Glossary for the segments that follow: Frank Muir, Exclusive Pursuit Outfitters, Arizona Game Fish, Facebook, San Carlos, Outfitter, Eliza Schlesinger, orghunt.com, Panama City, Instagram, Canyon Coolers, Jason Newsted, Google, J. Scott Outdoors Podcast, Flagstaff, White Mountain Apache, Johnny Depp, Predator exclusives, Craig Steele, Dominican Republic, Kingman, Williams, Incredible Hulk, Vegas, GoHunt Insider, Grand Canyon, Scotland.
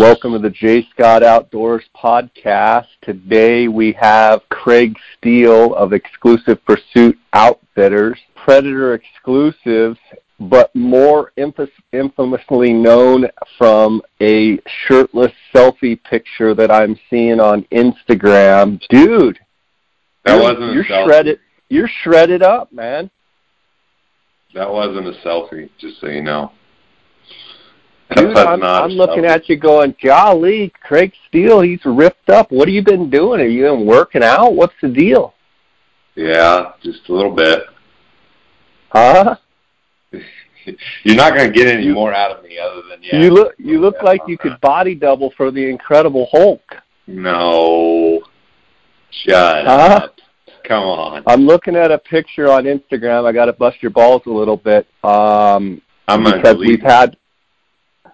Welcome to the J. Scott Outdoors Podcast. Today we have Craig Steele of Exclusive Pursuit Outfitters, Predator Exclusives, but more infamously known from a shirtless selfie picture that I'm seeing on Instagram. Dude, that wasn't a selfie. You're shredded up, man. That wasn't a selfie, just so you know. Dude, I'm looking at you going, golly, Craig Steele, he's ripped up. What have you been doing? Have you been working out? What's the deal? Yeah, just a little bit. Huh? You're not going to get any more out of me other than, yeah. You look like you could body double for the Incredible Hulk. No. Shut up. Come on. I'm looking at a picture on Instagram. I got to bust your balls a little bit. I'm going to delete it.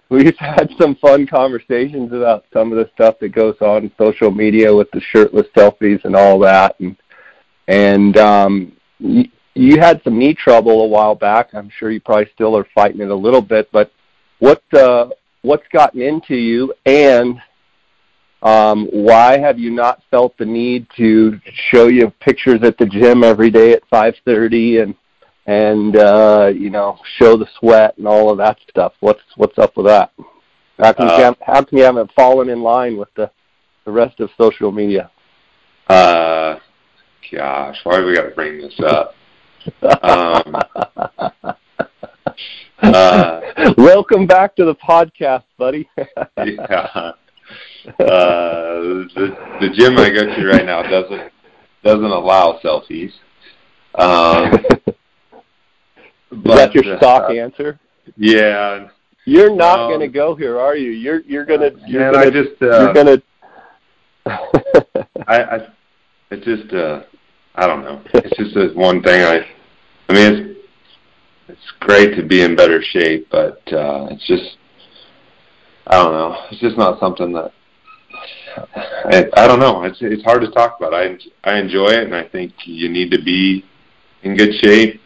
We've had some fun conversations about some of the stuff that goes on in social media with the shirtless selfies and all that. And you had some knee trouble a while back. I'm sure you probably still are fighting it a little bit. But what's gotten into you, and why have you not felt the need to show you pictures at the gym every day at 5:30 and you know, show the sweat and all of that stuff? What's up with that? How come you haven't fallen in line with the rest of social media? Gosh, why do we got to bring this up? Welcome back to the podcast, buddy. Yeah. The gym I go to right now doesn't allow selfies. Is that your stock answer? Yeah. You're not going to go here, are you? You're going to. And I just. You're going to. It's just. I don't know. It's just one thing. I mean, it's great to be in better shape, but it's just. I don't know. It's just not something that. I don't know. It's hard to talk about. I enjoy it, and I think you need to be in good shape.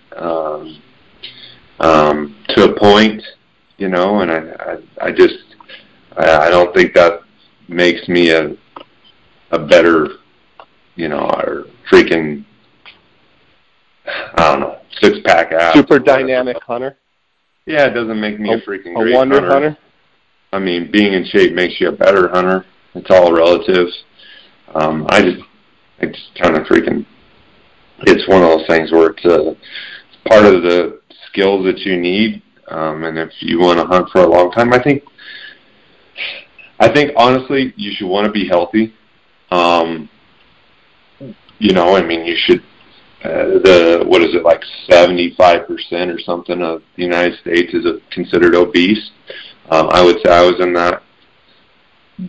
To a point, you know, and I don't think that makes me a better, you know, or freaking, I don't know, six-pack ass. Super dynamic hunter? Yeah, it doesn't make me a freaking great hunter. I mean, being in shape makes you a better hunter. It's all relative. I just kind of freaking, it's one of those things where it's part of the skills that you need, and if you want to hunt for a long time, I think honestly, you should want to be healthy. You know, I mean, you should. What is it, like 75% or something of the United States is considered obese. I would say I was in that,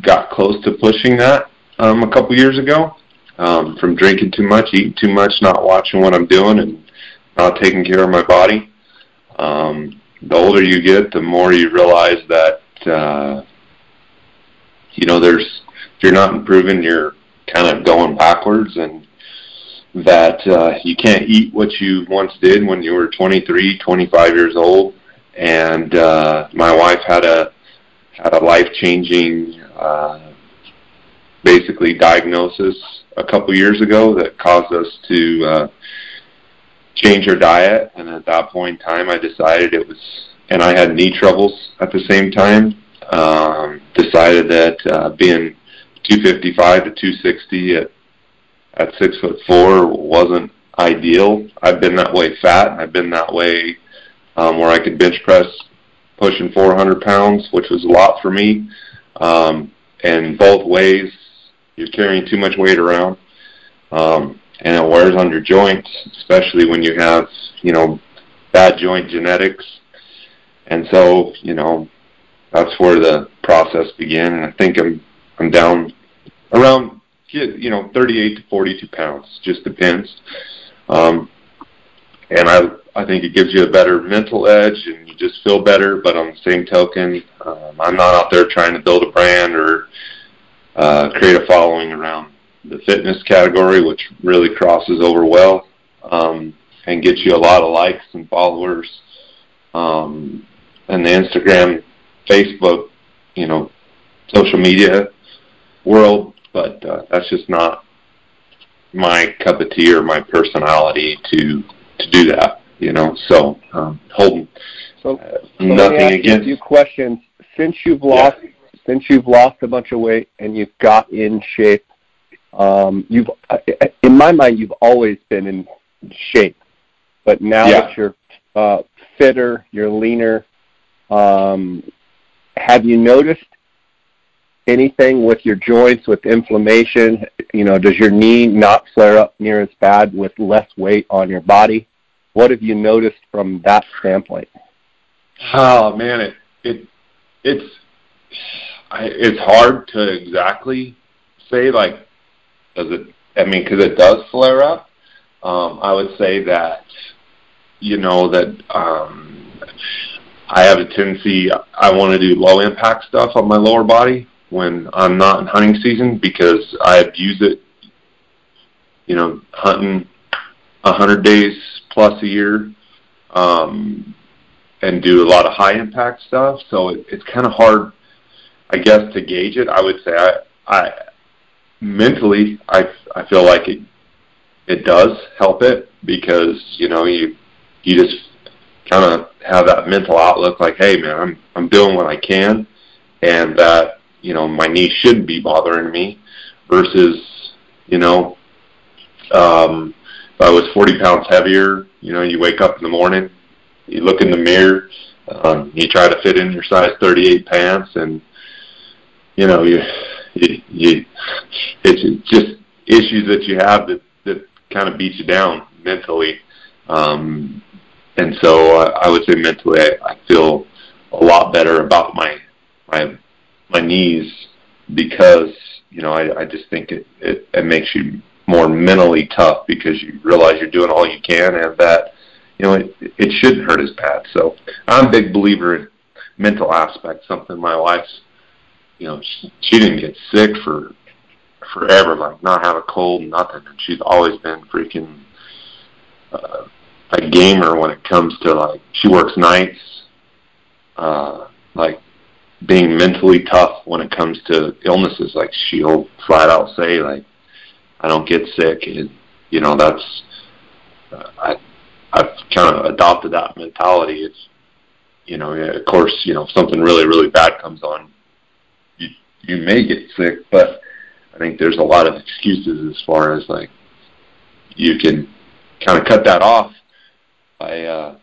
got close to pushing that a couple years ago, from drinking too much, eating too much, not watching what I'm doing, and not taking care of my body. The older you get, the more you realize that, you know, if you're not improving, you're kind of going backwards, and that you can't eat what you once did when you were 23, 25 years old. And my wife had a life-changing, basically, diagnosis a couple years ago that caused us to change her diet, and at that point in time, I decided it was, and I had knee troubles at the same time, decided that being 255 to 260 at 6'4" wasn't ideal. I've been that way fat, and I've been that way where I could bench press pushing 400 pounds, which was a lot for me, and both ways, you're carrying too much weight around, and it wears on your joints, especially when you have, you know, bad joint genetics. And so, you know, that's where the process began. And I think I'm down around, you know, 38 to 42 pounds, just depends. And I think it gives you a better mental edge, and you just feel better. But on the same token, I'm not out there trying to build a brand or create a following around the fitness category, which really crosses over well, and gets you a lot of likes and followers, and the Instagram, Facebook, you know, social media world, but that's just not my cup of tea or my personality to do that, you know. So, Holden, so nothing against. A few questions. Since you've lost a bunch of weight and you've got in shape, you've, in my mind, you've always been in shape, but now that you're fitter, you're leaner. Have you noticed anything with your joints, with inflammation? You know, does your knee not flare up near as bad with less weight on your body? What have you noticed from that standpoint? Oh man, it's hard to exactly say, like, does it? I mean, because it does flare up. I would say that, you know, that I have a tendency, I want to do low impact stuff on my lower body when I'm not in hunting season, because I abuse it, you know, hunting 100 days plus a year, and do a lot of high impact stuff. So it's kind of hard, I guess, to gauge it. I would say I mentally feel like it does help it, because, you know, you just kind of have that mental outlook like, hey man, I'm doing what I can, and that, you know, my knee shouldn't be bothering me, versus, you know, if I was 40 pounds heavier, you know, you wake up in the morning, you look in the mirror, you try to fit in your size 38 pants, and, you know, you it's just issues that you have that kind of beat you down mentally. And so I would say mentally I feel a lot better about my knees, because, you know, I just think it makes you more mentally tough, because you realize you're doing all you can, and that, you know, it shouldn't hurt as bad. So I'm a big believer in mental aspect, something my wife's, you know, she didn't get sick for forever, like not have a cold, nothing. And she's always been freaking a gamer when it comes to, like, she works nights, like being mentally tough when it comes to illnesses. Like, she'll flat out say, like, I don't get sick, and, you know, that's I've kind of adopted that mentality. It's, you know, of course, you know, if something really, really bad comes on, you may get sick, but I think there's a lot of excuses as far as, like, you can kind of cut that off by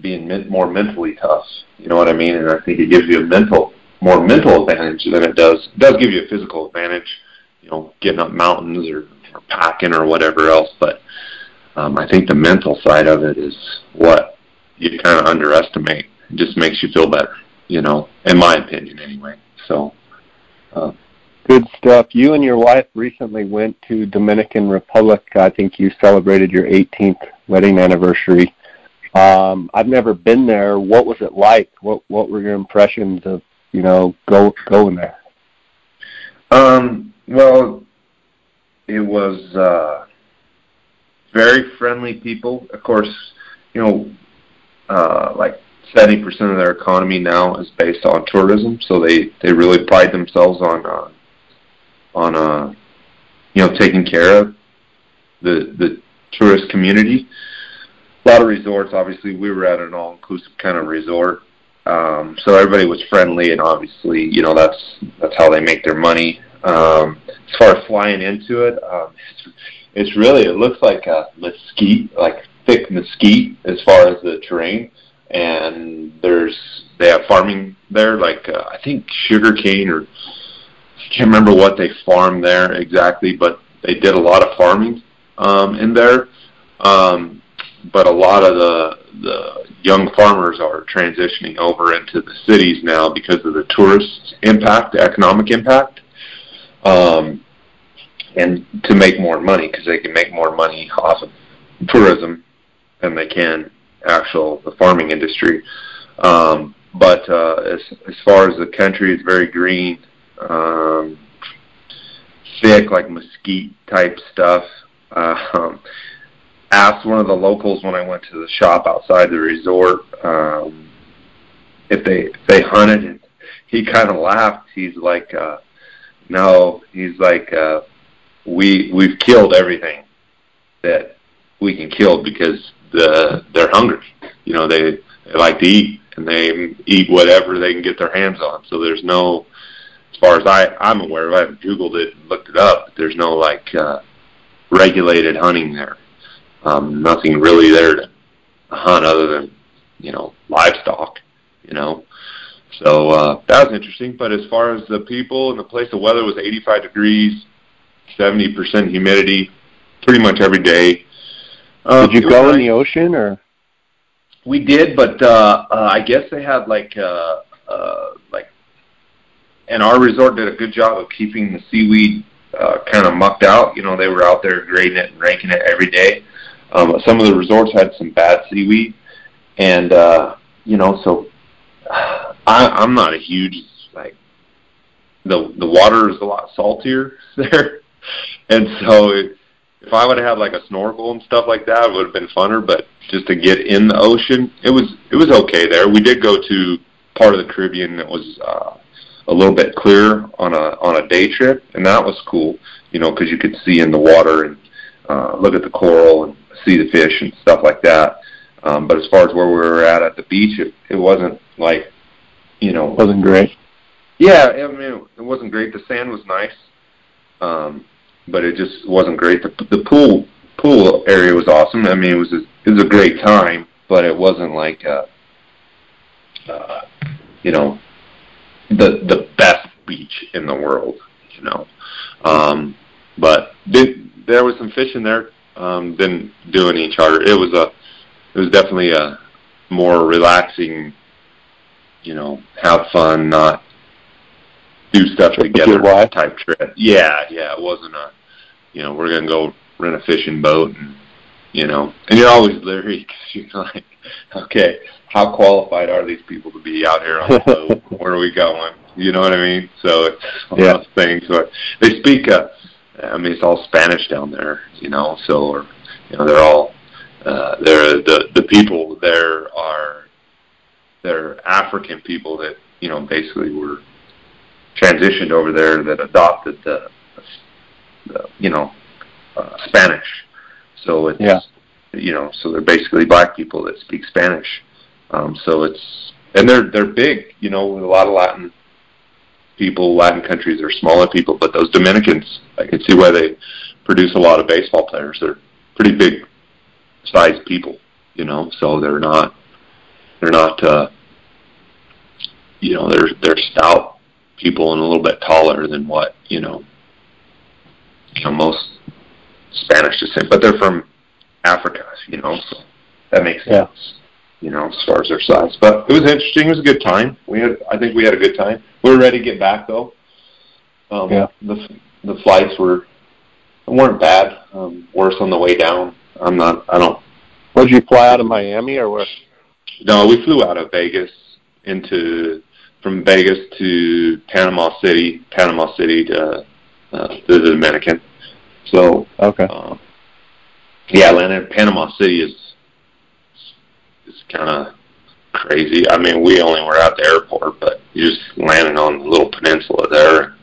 being more mentally tough. You know what I mean? And I think it gives you a more mental advantage than it does. It does give you a physical advantage, you know, getting up mountains or packing or whatever else. But I think the mental side of it is what you kind of underestimate. It just makes you feel better, you know, in my opinion anyway. So good stuff. You and your wife recently went to Dominican Republic. I think you celebrated your 18th wedding anniversary. I've never been there. What was it like? What were your impressions of, you know, going there? Well, it was very friendly people. Of course, you know, like 70% of their economy now is based on tourism, so they really pride themselves on you know, taking care of the tourist community. A lot of resorts, obviously. We were at an all-inclusive kind of resort, so everybody was friendly, and obviously, you know, that's how they make their money. As far as flying into it, it's really, it looks like a mesquite, like thick mesquite as far as the terrain, and they have farming there, like I think sugarcane, or I can't remember what they farm there exactly, but they did a lot of farming in there. But a lot of the young farmers are transitioning over into the cities now because of the tourist impact, the economic impact, and to make more money, because they can make more money off of tourism than they can the farming industry. But as far as the country, it's very green, thick, like mesquite type stuff. Asked one of the locals when I went to the shop outside the resort if they hunted, and he kind of laughed. He's like, no, he's like, we've killed everything that we can kill because they're hungry. You know, they like to eat, and they eat whatever they can get their hands on. So there's no, as far as I'm aware of, I haven't Googled it and looked it up, but there's no, like, regulated hunting there. Nothing really there to hunt other than, you know, livestock, you know. So that was interesting. But as far as the people and the place, the weather was 85 degrees, 70% humidity, pretty much every day. Did you go in the ocean, or? We did, but I guess they had like, and our resort did a good job of keeping the seaweed kind of mucked out. You know, they were out there grading it and ranking it every day. Some of the resorts had some bad seaweed, and you know, so I'm not a huge, like, the water is a lot saltier there, and so if I would have had like a snorkel and stuff like that, it would have been funner. But just to get in the ocean, it was okay there. We did go to part of the Caribbean that was a little bit clearer on a day trip, and that was cool, you know, because you could see in the water and look at the coral and see the fish and stuff like that. But as far as where we were at the beach, it wasn't like, you know, wasn't great. Yeah, I mean, it wasn't great. The sand was nice. But it just wasn't great. The pool area was awesome. I mean, it was a great time, but it wasn't like you know, the best beach in the world, you know. But there was some fish in there. Didn't do any charter. It was definitely a more relaxing, you know, have fun, not do stuff together type trip. Yeah, it wasn't a, you know, we're going to go rent a fishing boat, and, you know, and you're always leery because you're like, okay, how qualified are these people to be out here on the boat? Where are we going? You know what I mean? So it's one of those things where they speak, I mean, it's all Spanish down there, you know, so, or, you know, they're all, the people there are, they're African people that, you know, basically were transitioned over there, that adopted the you know, Spanish. So it's, you know, so they're basically black people that speak Spanish. So it's, and they're big, you know, a lot of Latin people, Latin countries are smaller people, but those Dominicans, I can see why they produce a lot of baseball players. They're pretty big sized people, you know, so they're not, you know, they're stout people and a little bit taller than what, you know most Spanish descent, but they're from Africa, you know, so that makes sense, you know, as far as their size. But it was interesting. It was a good time. I think we had a good time. We were ready to get back, though. The flights weren't bad. Worse on the way down. Did you fly out of Miami or where? No, we flew out of Vegas from Vegas to Panama City to the Dominican. So, landing in Panama City is kind of crazy. I mean, we only were at the airport, but you're just landing on the little peninsula there.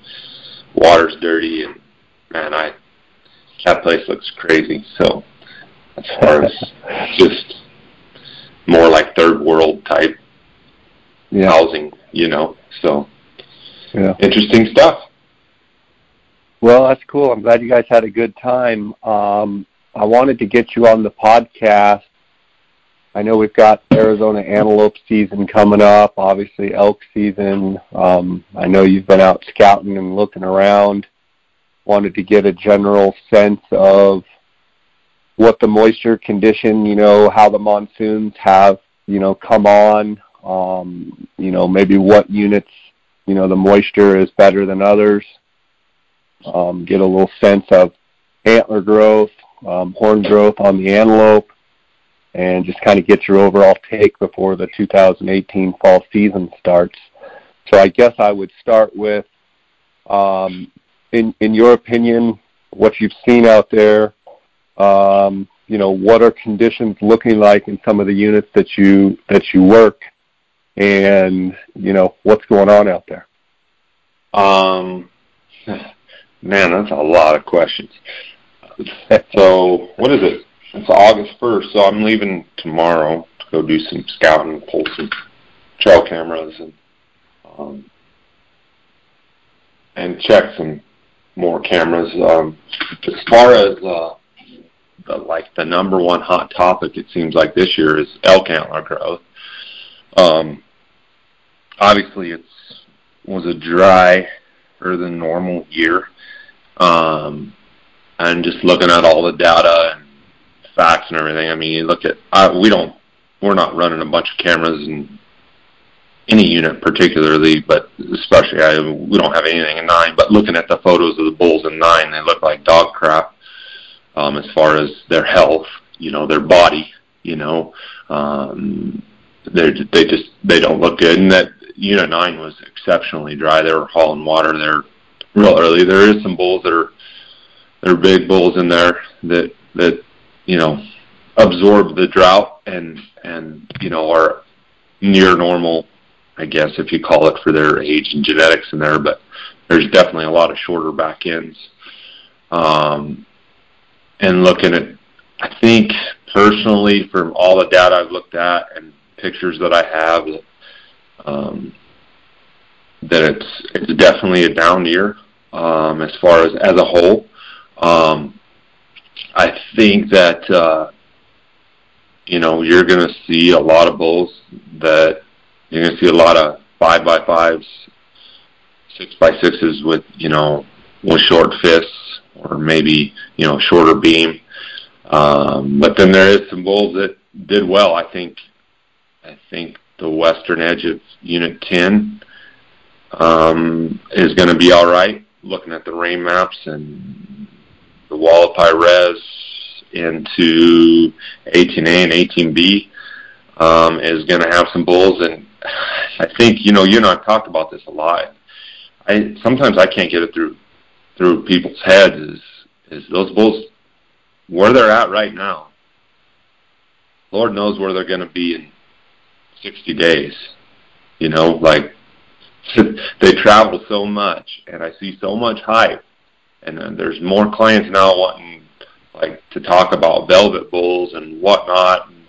Water's dirty, and, man, that place looks crazy. So, as far as just more like third world type housing, you know, so interesting stuff. Well, that's cool. I'm glad you guys had a good time. I wanted to get you on the podcast. I know we've got Arizona antelope season coming up, obviously elk season. I know you've been out scouting and looking around. Wanted to get a general sense of what the moisture condition, you know, how the monsoons have, you know, come on. You know, maybe what units, you know, the moisture is better than others. Get a little sense of antler growth, horn growth on the antelope, and just kind of get your overall take before the 2018 fall season starts. So I guess I would start with, in your opinion, what you've seen out there, you know, what are conditions looking like in some of the units that you work? and, you know, what's going on out there? Man, that's a lot of questions. So, what is it? It's August 1st, so I'm leaving tomorrow to go do some scouting, pull some trail cameras, and check some more cameras. As far as the number one hot topic, it seems like this year is elk antler growth. Obviously, it was a drier than normal year. And just looking at all the data and facts and everything, I mean, you look at we're not running a bunch of cameras in any unit particularly, but especially we don't have anything in 9. But looking at the photos of the bulls in 9, they look like dog crap. As far as their health, you know, their body, you know, they don't look good. And that unit 9 was exceptionally dry. They were hauling water there real early. There is some bulls that are big bulls in there that you know, absorb the drought and you know, are near normal, I guess, if you call it, for their age and genetics in there. But there's definitely a lot of shorter back ends. And looking at, I think personally, from all the data I've looked at and pictures that I have, that it's definitely a down year as far as a whole. I think that you know, you're going to see a lot of bulls that you're going to see a lot of 5x5s, 6x6s with, you know, with short fists or maybe, you know, shorter beam. But then there is some bulls that did well. I think the western edge of Unit 10 is going to be all right. Looking at the rain maps and the wall of Pires into 18A and 18B is going to have some bulls. And I think, you know, you and I have talked about this a lot. Sometimes I can't get it through people's heads is those bulls, where they're at right now, Lord knows where they're going to be in 60 days. You know, like, they travel so much, and I see so much hype. And then there's more clients now wanting, like, to talk about velvet bulls and whatnot. And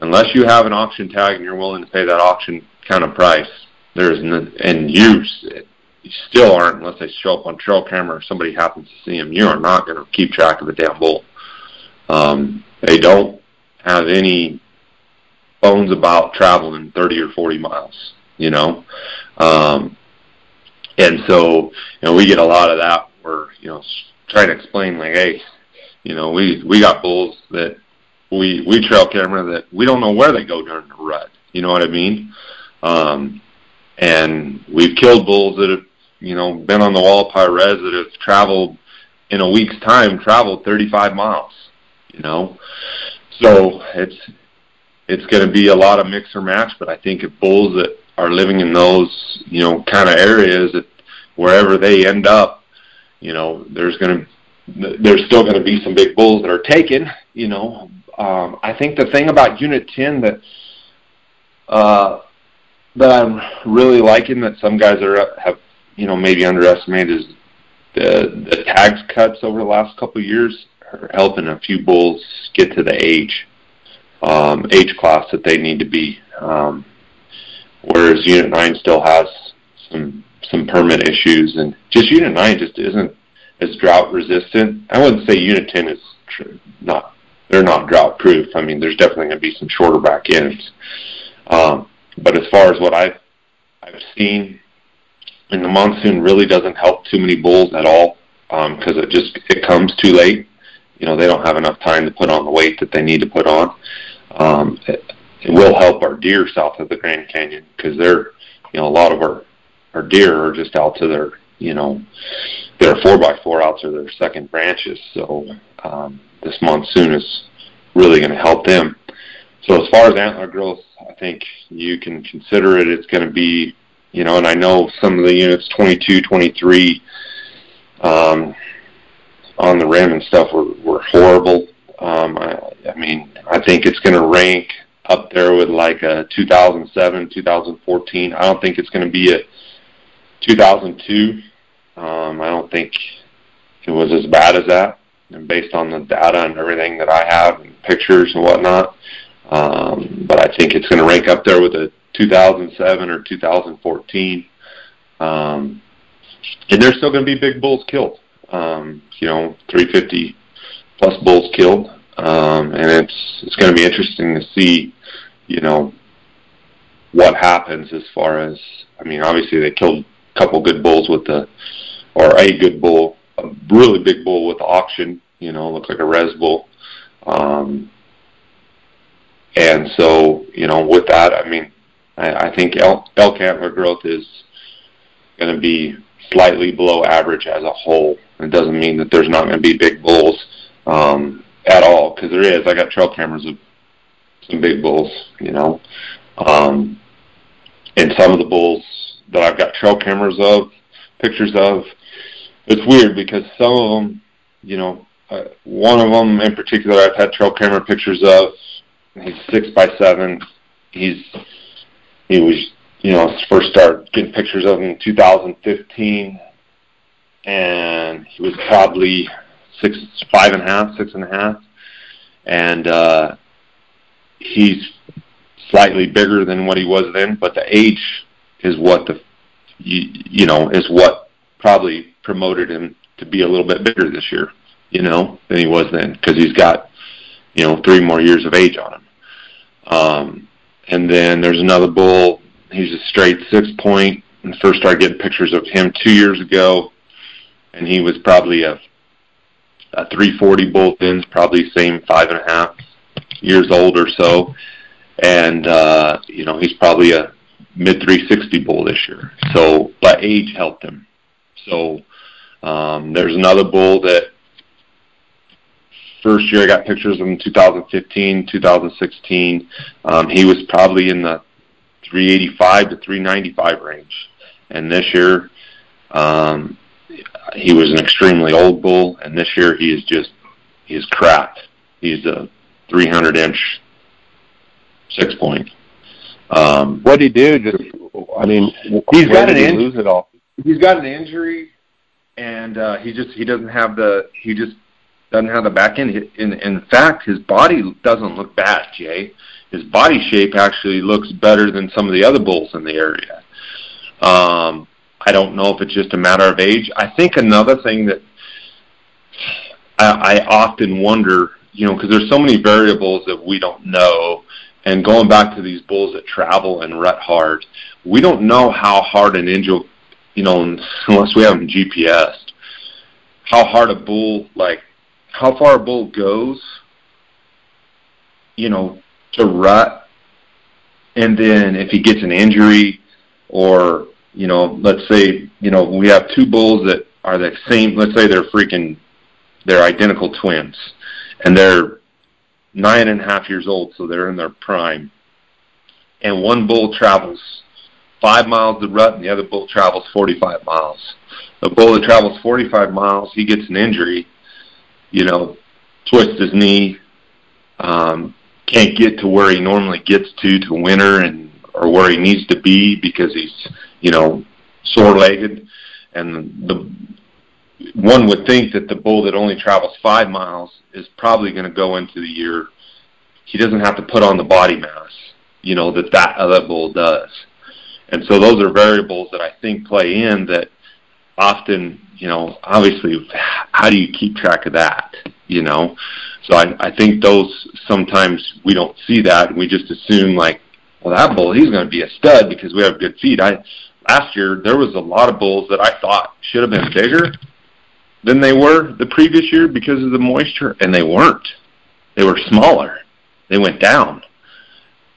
unless you have an auction tag and you're willing to pay that auction kind of price, you still aren't, unless they show up on trail camera or somebody happens to see them. You are not going to keep track of a damn bull. They don't have any bones about traveling 30 or 40 miles, you know. And so, you know, we get a lot of that. We're, you know, trying to explain, like, hey, you know, we got bulls that we trail camera that we don't know where they go during the rut. You know what I mean? And we've killed bulls that have, you know, been on the wall of Pires that have traveled in a week's time, traveled 35 miles, you know. So it's going to be a lot of mix or match, but I think if bulls that are living in those, you know, kind of areas, that wherever they end up, you know, there's still going to be some big bulls that are taken, you know. I think the thing about Unit 10 that I'm really liking, that some guys have, you know, maybe underestimated, is the tags cuts over the last couple of years are helping a few bulls get to the age class that they need to be. Whereas Unit 9 still has some permit issues, and just Unit 9 just isn't as drought resistant. I wouldn't say Unit 10 is not; they're not drought proof. I mean, there's definitely going to be some shorter back ends. But as far as what I've seen, and the monsoon really doesn't help too many bulls at all, because it comes too late. You know, they don't have enough time to put on the weight that they need to put on. It will help our deer south of the Grand Canyon, because they're, you know, a lot of our deer are just out to their, you know, their 4x4 out to their second branches. So this monsoon is really going to help them. So as far as antler growth, I think you can consider it. It's going to be, you know, and I know some of the units 22, 23 on the rim and stuff were horrible. I mean, I think it's going to rank up there with like a 2007, 2014. I don't think it's going to be a 2002. I don't think it was as bad as that. And based on the data and everything that I have and pictures and whatnot, but I think it's going to rank up there with a 2007 or 2014. And there's still going to be big bulls killed. 350 plus bulls killed, and it's going to be interesting to see, what happens as far as, obviously they killed a couple good bulls with a really big bull with the auction, looked like a res bull. And so, with that, I think elk antler growth is going to be slightly below average as a whole. It doesn't mean that there's not going to be big bulls at all, because there is. I got trail cameras of some big bulls, and some of the bulls that I've got trail cameras of, pictures of, it's weird because some of them, one of them in particular I've had trail camera pictures of. He's 6 by 7. He was first started getting pictures of him in 2015, and he was probably 6.5, 6.5, and he's slightly bigger than what he was then. But the age is what probably promoted him to be a little bit bigger this year, than he was then, because he's got 3 more years of age on him. And then there's another bull. He's a straight 6 point. And first started getting pictures of him 2 years ago, and he was probably a 340 bull then, probably same 5.5 years old or so. And he's probably a mid 360 bull this year. So, but age helped him. So there's another bull that first year I got pictures of him, 2015, 2016. He was probably in the 385 to 395 range. And this year, he was an extremely old bull, and this year he is he's crap. He's a 300-inch 6 point. What'd he do? Lose it all? He's got an injury, and he just doesn't have the back end. In fact, his body doesn't look bad, Jay. His body shape actually looks better than some of the other bulls in the area. I don't know if it's just a matter of age. I think another thing that I often wonder, because there's so many variables that we don't know, and going back to these bulls that travel and rut hard, we don't know how hard an individual, unless we have them GPSed, how far a bull goes, to rut, and then if he gets an injury, or, let's say, we have two bulls that are the same, let's say they're identical twins, and they're 9.5 years old, so they're in their prime, and one bull travels 5 miles to rut, and the other bull travels 45 miles. The bull that travels 45 miles, he gets an injury, twists his knee, can't get to where he normally gets to winter, or where he needs to be, because he's, sore-legged. And one would think that the bull that only travels 5 miles is probably going to go into the year. He doesn't have to put on the body mass, that other bull does. And so those are variables that I think play in that often, obviously, how do you keep track of that, So I think those, sometimes we don't see that, and we just assume that bull, he's going to be a stud because we have good feet. Last year, there was a lot of bulls that I thought should have been bigger than they were the previous year because of the moisture, and they weren't. They were smaller. They went down.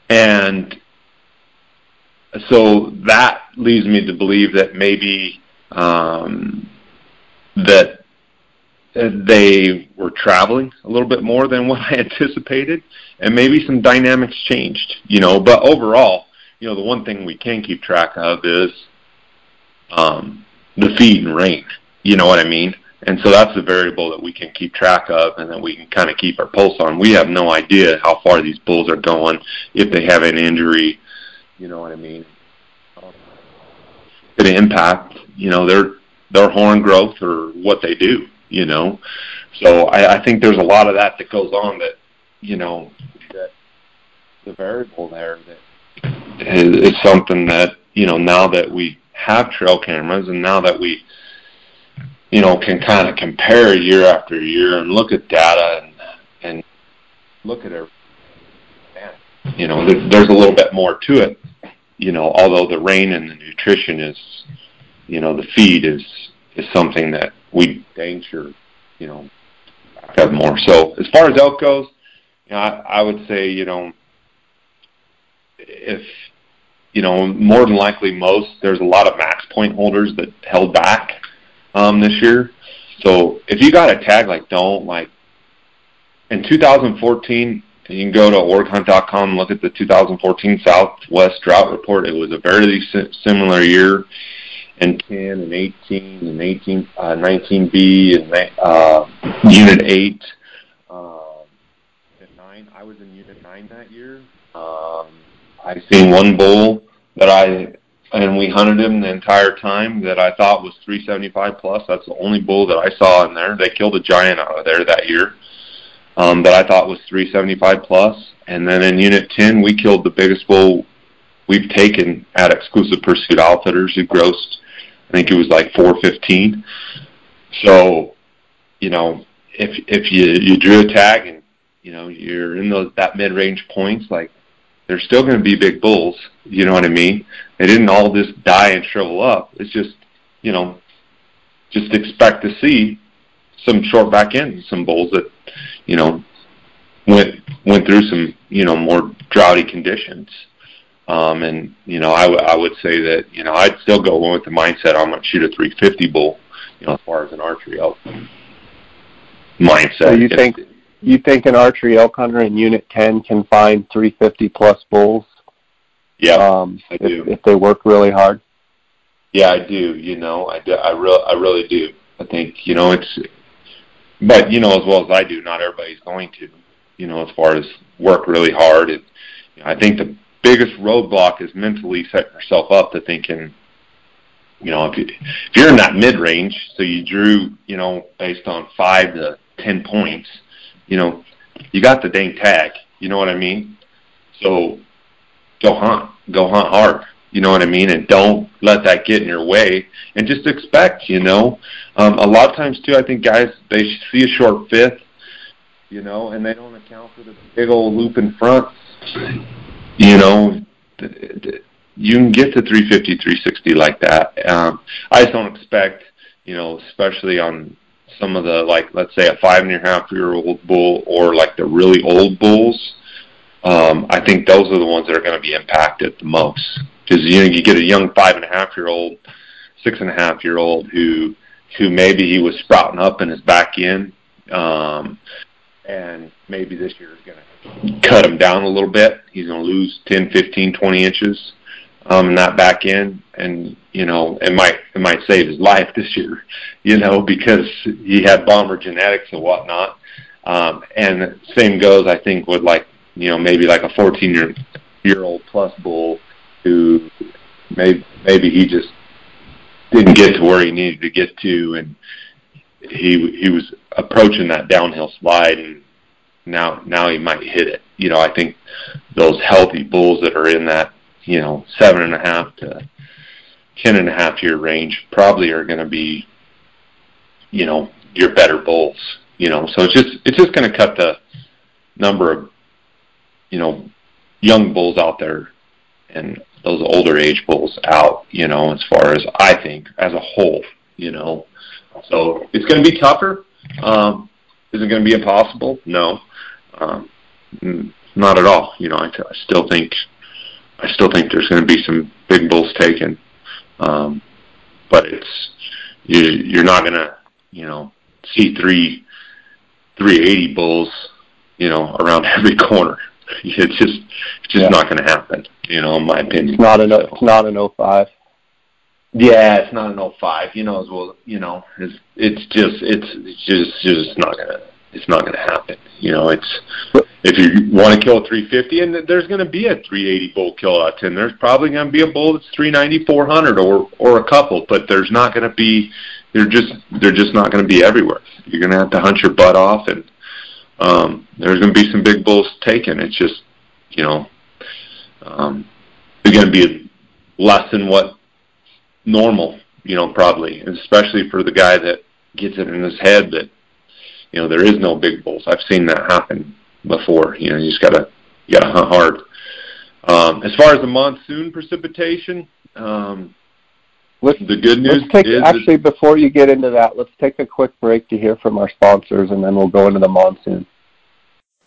And so that leads me to believe that maybe that they were traveling a little bit more than what I anticipated, and maybe some dynamics changed, But overall, the one thing we can keep track of is the feed and rain, And so that's a variable that we can keep track of and that we can kind of keep our pulse on. We have no idea how far these bulls are going, if they have an injury, you know what I mean. It impacts, you know, their horn growth or what they do, you know. So I think there's a lot of that goes on that, you know, that the variable there that is something that, you know, now that we have trail cameras and now that we, you know, can kind of compare year after year and look at data and look at everything. You know, there's a little bit more to it, you know, although the rain and the nutrition is, you know, the feed is something that we danger, you know, have more. So as far as elk goes, you know, I would say, you know, if, you know, more than likely most, there's a lot of max point holders that held back this year. So if you got a tag, in 2014, you can go to orghunt.com and look at the 2014 Southwest Drought Report. It was a very similar year in 10 and 18 and 19B and Unit 8 and 9. I was in Unit 9 that year. I seen one bull that we hunted him the entire time that I thought was 375 plus. That's the only bull that I saw in there. They killed a giant out of there that year that I thought was 375 plus. And then in Unit 10, we killed the biggest bull we've taken at Exclusive Pursuit Outfitters, who grossed, I think it was like 415. So, you know, if you drew a tag and, you know, you're in that mid-range points, like, they're still going to be big bulls, you know what I mean? They didn't all just die and shrivel up. It's just, you know, just expect to see some short back ends, some bulls that, you know, went through some, you know, more droughty conditions. And, you know, I would say that, you know, I'd still go with the mindset I'm going to shoot a 350 bull, you know, as far as an archery elk mindset. So you think an archery elk hunter in Unit 10 can find 350-plus bulls? Yeah, I do. If they work really hard? Yeah, I do, you know. I really do. I think, you know, but, you know, as well as I do, not everybody's going to, you know, as far as work really hard. And, you know, I think the biggest roadblock is mentally setting yourself up to thinking, you know, if you're in that mid-range, so you drew, you know, based on 5 to 10 points, you know, you got the dang tag, you know what I mean? So go hunt hard, you know what I mean? And don't let that get in your way and just expect, you know. A lot of times, too, I think guys, they see a short fifth, you know, and they don't account for the big old loop in front. You know, you can get to 350, 360 like that. I just don't expect, you know, especially on some of the, like, let's say a 5.5-year-old bull or like the really old bulls. I think those are the ones that are going to be impacted the most, because, you know, you get a young 5.5-year-old, 6.5-year-old who maybe he was sprouting up in his back end, and maybe this year is going to cut him down a little bit. He's going to lose 10, 15, 20 inches in that back end, and, you know, it might save his life this year, you know, because he had bomber genetics and whatnot. And same goes, I think, with, like, you know, maybe like a 14-year-old plus bull who maybe he just didn't get to where he needed to get to, and he was approaching that downhill slide, and now he might hit it. You know, I think those healthy bulls that are in that, you know, 7.5 to 10.5 year range probably are going to be, you know, your better bulls. You know, so it's just going to cut the number of, you know, young bulls out there and those older age bulls out. You know, as far as, I think, as a whole, you know, so it's going to be tougher. Is it going to be impossible? No, not at all. You know, I still think there's going to be some big bulls taken, but it's you're not going to, you know, see 380 bulls, you know, around every corner. It's just not going to happen, you know, in my opinion. It's not an 05. Yeah, it's not an 05. You know as well. You know, it's just not gonna. It's not gonna happen. You know, it's if you want to kill a 350, and there's gonna be a 380 bull kill out of 10. There's probably gonna be a bull that's 390, 400, or a couple. But there's not gonna be. They're just not gonna be everywhere. You're gonna have to hunt your butt off, and there's gonna be some big bulls taken. It's just, you know, they're gonna be less than what normal, you know, probably, and especially for the guy that gets it in his head that, you know, there is no big bulls. I've seen that happen before. You know, you just gotta hunt hard. As far as the monsoon precipitation, the good news is... Actually, before you get into that, let's take a quick break to hear from our sponsors, and then we'll go into the monsoon.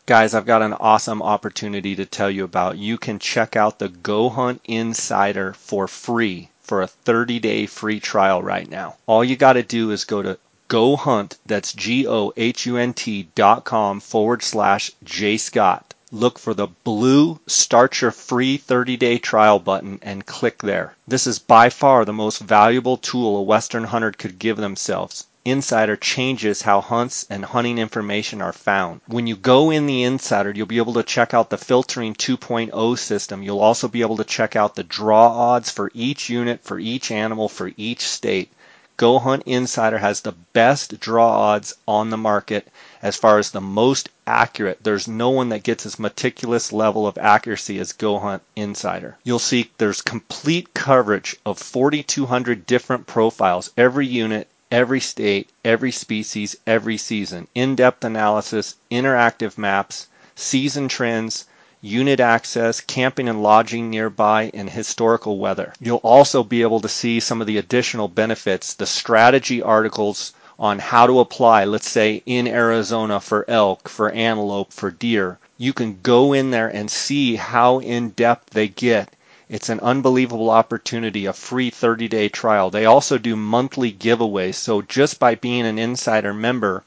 Guys, I've got an awesome opportunity to tell you about. You can check out the GoHunt Insider for free for a 30-day free trial right now. All you got to do is go to GoHunt, that's GOHUNT.com/JScott. Look for the blue Start Your Free 30-Day Trial button and click there. This is by far the most valuable tool a Western hunter could give themselves. Insider changes how hunts and hunting information are found. When you go in the Insider, you'll be able to check out the filtering 2.0 system. You'll also be able to check out the draw odds for each unit, for each animal, for each state. GoHunt Insider has the best draw odds on the market as far as the most accurate. There's no one that gets as meticulous level of accuracy as GoHunt Insider. You'll see there's complete coverage of 4,200 different profiles, every unit, every state, every species, every season, in-depth analysis, interactive maps, season trends, unit access, camping and lodging nearby, and historical weather. You'll also be able to see some of the additional benefits, the strategy articles on how to apply, let's say, in Arizona for elk, for antelope, for deer. You can go in there and see how in-depth they get. It's an unbelievable opportunity, a free 30-day trial. They also do monthly giveaways, so just by being an Insider member,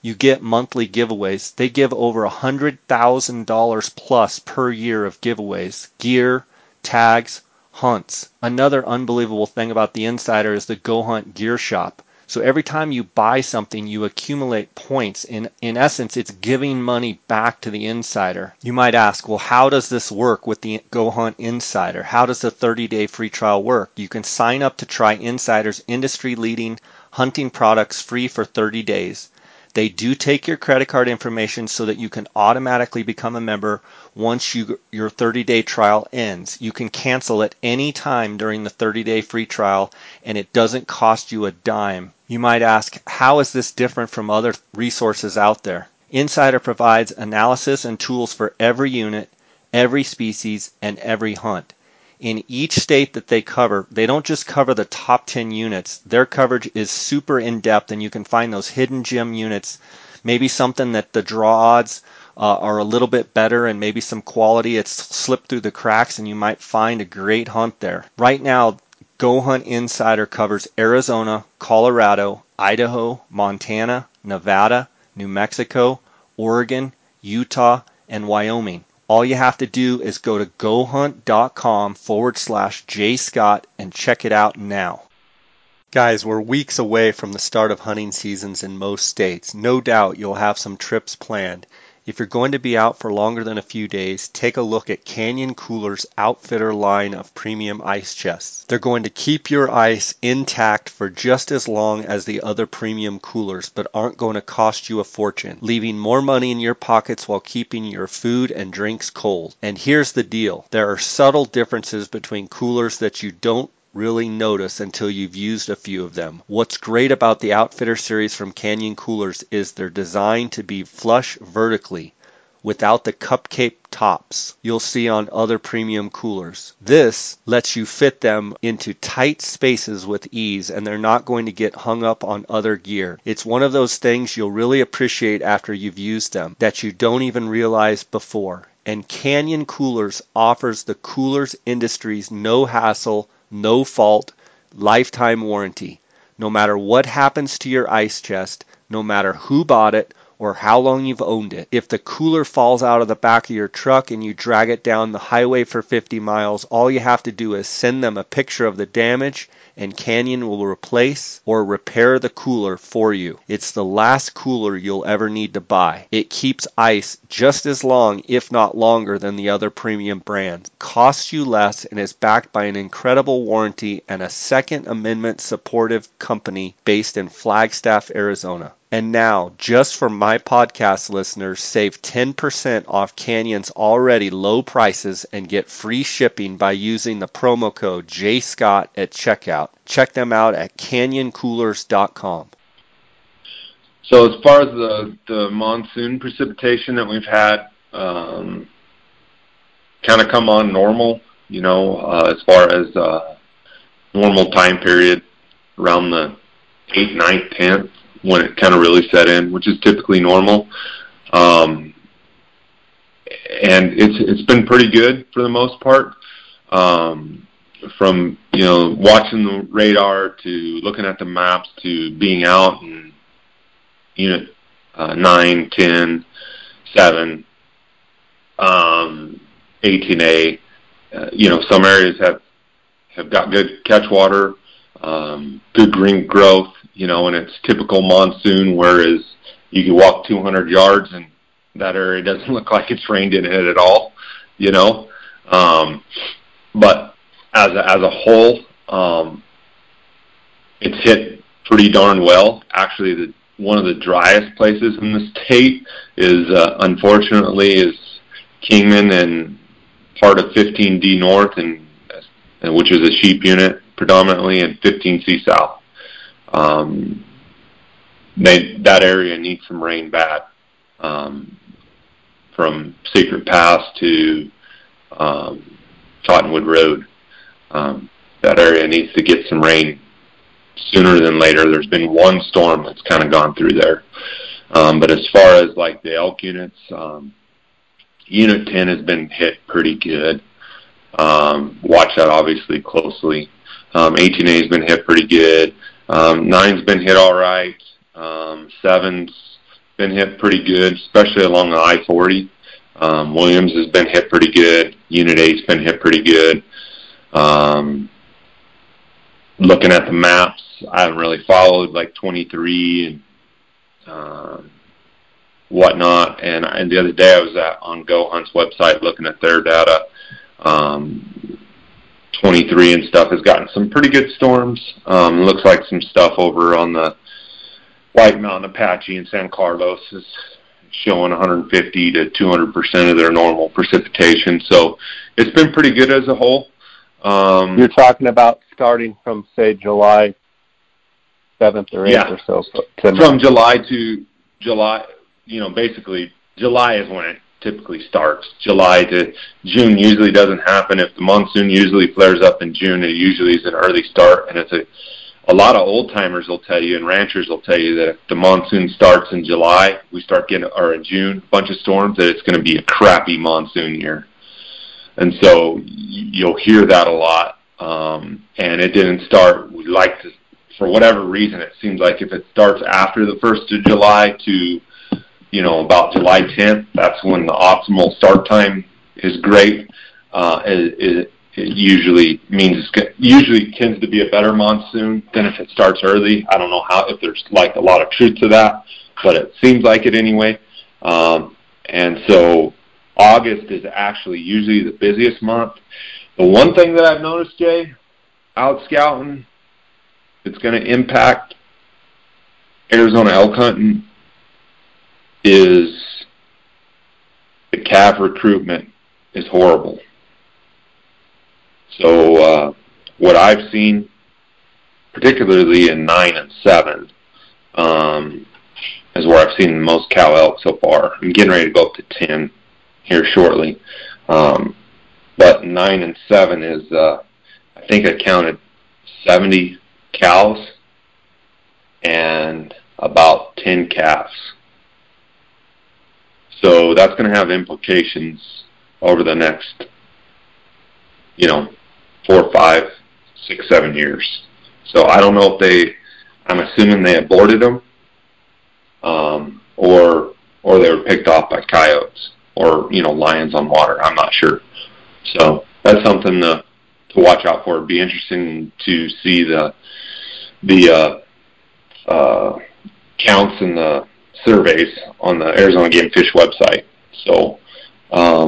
you get monthly giveaways. They give over $100,000 plus per year of giveaways, gear, tags, hunts. Another unbelievable thing about the Insider is the GoHunt Gear Shop. So every time you buy something, you accumulate points. In essence, it's giving money back to the Insider. You might ask, well, how does this work with the GoHunt Insider? How does the 30-day free trial work? You can sign up to try Insider's industry-leading hunting products free for 30 days. They do take your credit card information so that you can automatically become a member once your 30-day trial ends. You can cancel at any time during the 30-day free trial, and it doesn't cost you a dime. You might ask, how is this different from other resources out there? Insider provides analysis and tools for every unit, every species, and every hunt. In each state that they cover, they don't just cover the top 10 units. Their coverage is super in-depth, and you can find those hidden gem units, maybe something that the draw odds are a little bit better and maybe some quality. It's slipped through the cracks, and you might find a great hunt there. Right now, GoHunt Insider covers Arizona, Colorado, Idaho, Montana, Nevada, New Mexico, Oregon, Utah, and Wyoming. All you have to do is go to GoHunt.com/JScott and check it out now. Guys, we're weeks away from the start of hunting seasons in most states. No doubt you'll have some trips planned. If you're going to be out for longer than a few days, take a look at Canyon Coolers' Outfitter line of premium ice chests. They're going to keep your ice intact for just as long as the other premium coolers, but aren't going to cost you a fortune, leaving more money in your pockets while keeping your food and drinks cold. And here's the deal. There are subtle differences between coolers that you don't really notice until you've used a few of them. What's great about the Outfitter series from Canyon Coolers is they're designed to be flush vertically, without the cupcake tops you'll see on other premium coolers. This lets you fit them into tight spaces with ease, and they're not going to get hung up on other gear. It's one of those things you'll really appreciate after you've used them that you don't even realize before. And Canyon Coolers offers the coolers industry's no hassle, no fault, lifetime warranty. No matter what happens to your ice chest, no matter who bought it or how long you've owned it. If the cooler falls out of the back of your truck and you drag it down the highway for 50 miles, all you have to do is send them a picture of the damage and Canyon will replace or repair the cooler for you. It's the last cooler you'll ever need to buy. It keeps ice just as long, if not longer, than the other premium brands. Costs you less and is backed by an incredible warranty and a Second Amendment supportive company based in Flagstaff, Arizona. And now, just for my podcast listeners, save 10% off Canyon's already low prices and get free shipping by using the promo code JSCOTT at checkout. Check them out at canyoncoolers.com. So as far as the monsoon precipitation that we've had, kind of come on normal, you know, as far as normal time period around the 8th, 9th, 10th. When it kind of really set in, which is typically normal, and it's been pretty good for the most part. From watching the radar to looking at the maps to being out in unit 9, 10, 7, 18A. Some areas have got good catch water, good green growth. And it's typical monsoon, whereas you can walk 200 yards and that area doesn't look like it's rained in it at all, But as a whole, it's hit pretty darn well. Actually, one of the driest places in the state is, unfortunately, is Kingman and part of 15D North, and which is a sheep unit predominantly, and 15C South. That area needs some rain bad, from Secret Pass to Cottonwood Road. That area needs to get some rain sooner than later. There's been one storm that's kind of gone through there. But as far as like the elk units, Unit 10 has been hit pretty good. Watch that obviously closely. 18A has been hit pretty good. 9's been hit all right. 7's been hit pretty good, especially along the I-40. Williams has been hit pretty good. Unit 8's been hit pretty good. Looking at the maps, I haven't really followed like 23 and whatnot. And the other day I was on GoHunt's website looking at their data. 23 and stuff has gotten some pretty good storms. Looks like some stuff over on the White Mountain Apache in San Carlos is showing 150 to 200% of their normal precipitation. So it's been pretty good as a whole. You're talking about starting from, say, July 7th or 8th or so. From July to July, basically July is when it typically starts. July to June usually doesn't happen. If the monsoon usually flares up in June, it usually is an early start, and it's a lot of old-timers will tell you and ranchers will tell you that if the monsoon starts in July, in June, a bunch of storms, that it's going to be a crappy monsoon year. And so you'll hear that a lot, and it didn't start. We like to, for whatever reason, it seems like if it starts after the 1st of July to about July 10th, that's when the optimal start time is great. It usually means usually tends to be a better monsoon than if it starts early. I don't know if there's like a lot of truth to that, but it seems like it anyway. And so August is actually usually the busiest month. The one thing that I've noticed, Jay, out scouting, it's going to impact Arizona elk hunting is the calf recruitment is horrible. So what I've seen, particularly in 9 and 7, is where I've seen the most cow elk so far. I'm getting ready to go up to 10 here shortly. But 9 and 7 is, I think I counted 70 cows and about 10 calves. So that's going to have implications over the next, 4, 5, 6, 7 years. So I don't know if I'm assuming they aborted them. or they were picked off by coyotes or, you know, lions on water. I'm not sure. So that's something to watch out for. It'd be interesting to see the counts and the surveys on the Arizona Game Fish website. So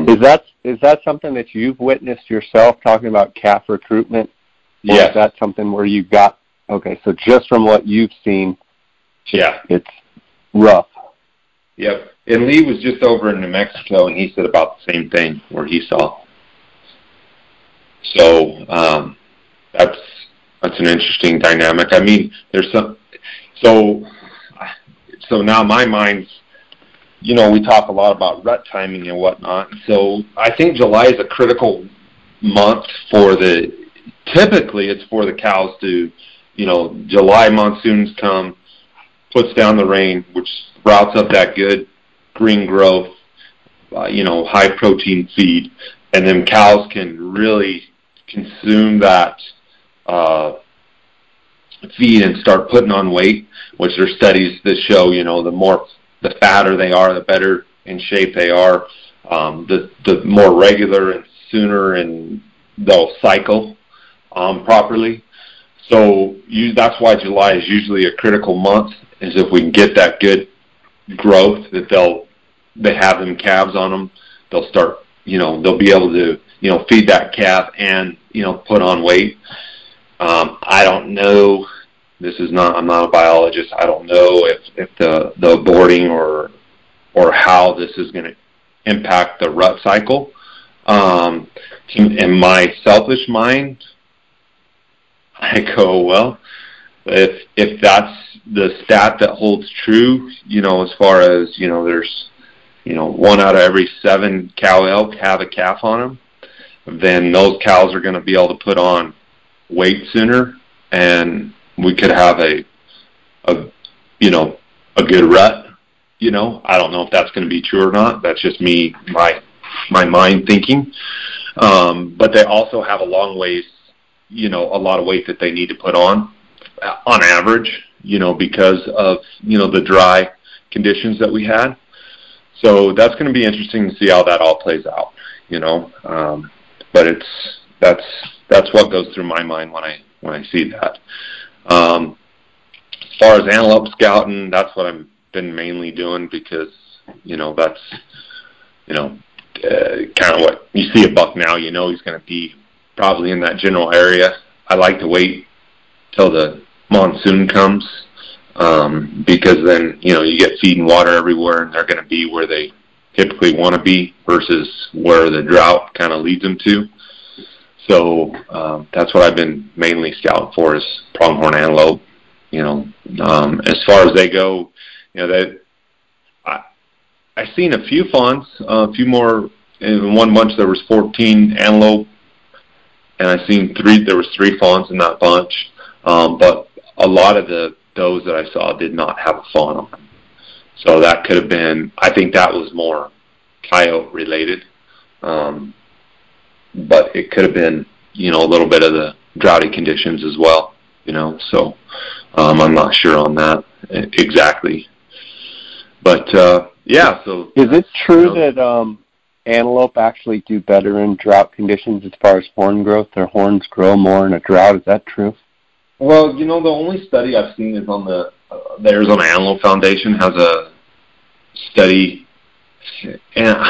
is that something that you've witnessed yourself, talking about calf recruitment? Yeah. Is that something where you got, okay, so just from what you've seen, yeah, it's rough. Yep. And Lee was just over in New Mexico, and he said about the same thing where he saw. So that's an interesting dynamic. I mean, there's some, so now my mind's, you know, we talk a lot about rut timing and whatnot. So I think July is a critical month typically it's for the cows to, you know, July monsoons come, puts down the rain, which sprouts up that good green growth, you know, high protein feed. And then cows can really consume that feed and start putting on weight, which there are studies that show, you know, the fatter they are, the better in shape they are, the more regular and sooner, and they'll cycle properly. So that's why July is usually a critical month, is if we can get that good growth that they have them calves on them, they'll start, you know, they'll be able to, you know, feed that calf and, you know, put on weight. I don't know. I'm not a biologist. I don't know if the boarding or how this is going to impact the rut cycle. In my selfish mind, I go, well, if that's the stat that holds true, you know, as far as, you know, there's, you know, 1 out of every 7 cow elk have a calf on them, then those cows are going to be able to put on weight sooner, and we could have a you know, a good rut. You know, I don't know if that's going to be true or not. That's just me, my mind thinking. But they also have a long ways, you know, a lot of weight that they need to put on average, you know, because of, you know, the dry conditions that we had. So that's going to be interesting to see how that all plays out, you know. But that's what goes through my mind when I see that. As far as antelope scouting, that's what I've been mainly doing, because, you know, that's, you know, kind of what you see a buck now, you know, he's going to be probably in that general area. I like to wait till the monsoon comes, because then, you know, you get feed and water everywhere, and they're going to be where they typically want to be versus where the drought kind of leads them to. So that's what I've been mainly scouting for, is pronghorn antelope. You know, as far as they go, you know, I've seen a few fawns, a few more. In one bunch there was 14 antelope, and I seen there was 3 fawns in that bunch. But a lot of those that I saw did not have a fawn on them. So that could have been, I think that was more coyote related. But it could have been, you know, a little bit of the droughty conditions as well, you know. So I'm not sure on that exactly. But, yeah, so. Is it true, you know, that antelope actually do better in drought conditions as far as horn growth? Their horns grow more in a drought. Is that true? Well, you know, the only study I've seen is on the Arizona Antelope Foundation has a study. And,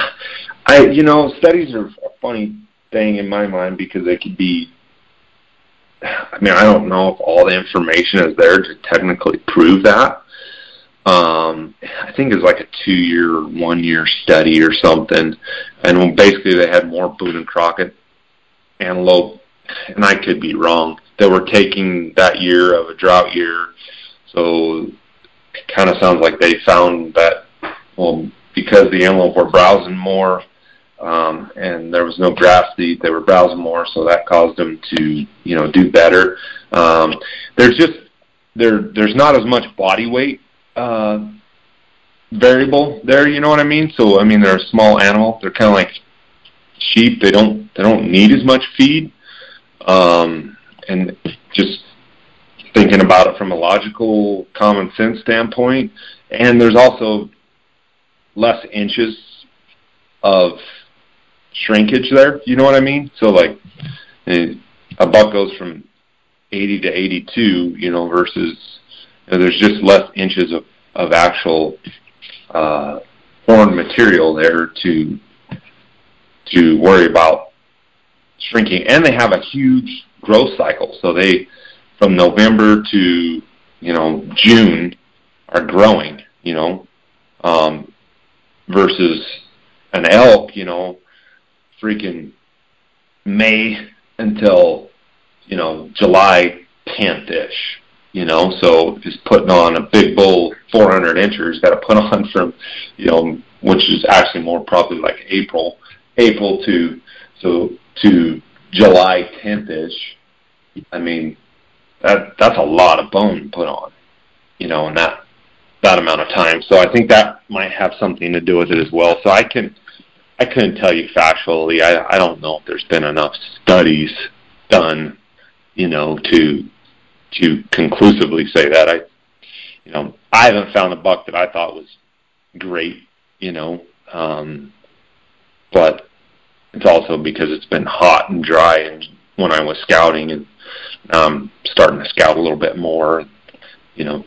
you know, studies are a funny thing in my mind, because they could be, I mean, I don't know if all the information is there to technically prove that. I think it's like a 2-year, 1-year study or something. And basically they had more Boone and Crockett antelope, and I could be wrong, that were taking that year of a drought year. So it kind of sounds like they found that, well, because the antelope were browsing more, and there was no grass seed, they were browsing more, so that caused them to, you know, do better. There's not as much body weight variable there, you know what I mean? So I mean, they're a small animal, they're kind of like sheep, they don't need as much feed. And just thinking about it from a logical, common sense standpoint, and there's also less inches of shrinkage there. You know what I mean? So, like, a buck goes from 80 to 82, you know, versus there's just less inches of actual horn material there to worry about shrinking. And they have a huge growth cycle. So they, from November to, you know, June, are growing, you know, versus an elk, you know, freaking May until, you know, July 10th-ish, you know. So just putting on a big bull 400-inchers, got to put on from, you know, which is actually more probably like April to July 10th-ish. I mean, that's a lot of bone to put on, you know, in that amount of time. So I think that might have something to do with it as well. So I couldn't tell you factually. I don't know if there's been enough studies done, you know, to conclusively say that. I haven't found a buck that I thought was great, you know, but it's also because it's been hot and dry, and when I was scouting and starting to scout a little bit more, you know,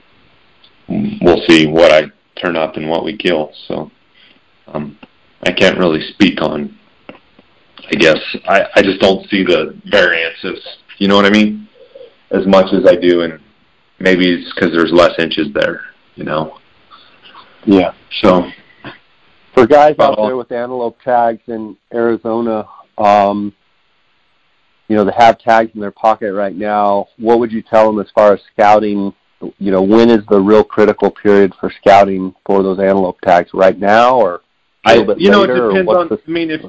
we'll see what I turn up and what we kill. So I can't really speak on, I guess, I just don't see the variances, you know what I mean, as much as I do, and maybe it's because there's less inches there, you know. Yeah. So for guys out there with antelope tags in Arizona, you know, that have tags in their pocket right now, what would you tell them as far as scouting? You know, when is the real critical period for scouting for those antelope tags? Right now, or a little bit later? It depends on. I mean, if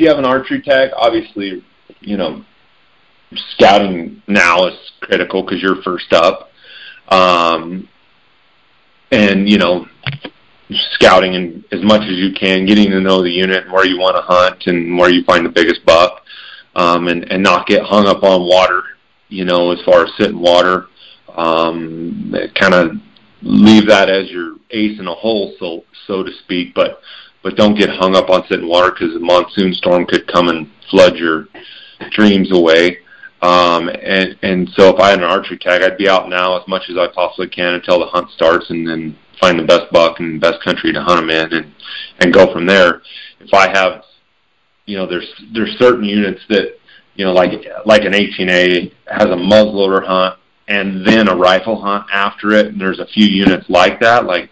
you have an archery tag, obviously, you know, scouting now is critical because you're first up, and you know, scouting and as much as you can, getting to know the unit and where you want to hunt and where you find the biggest buck, and not get hung up on water. You know, as far as sitting water, kind of leave that as your ace in the hole, so to speak. But don't get hung up on sitting water, because a monsoon storm could come and flood your dreams away. And so if I had an archery tag, I'd be out now as much as I possibly can until the hunt starts, and then find the best buck and best country to hunt them in, and go from there. If I have, you know, there's certain units that, you know, like an 18A has a muzzleloader hunt and then a rifle hunt after it, and there's a few units like that. Like,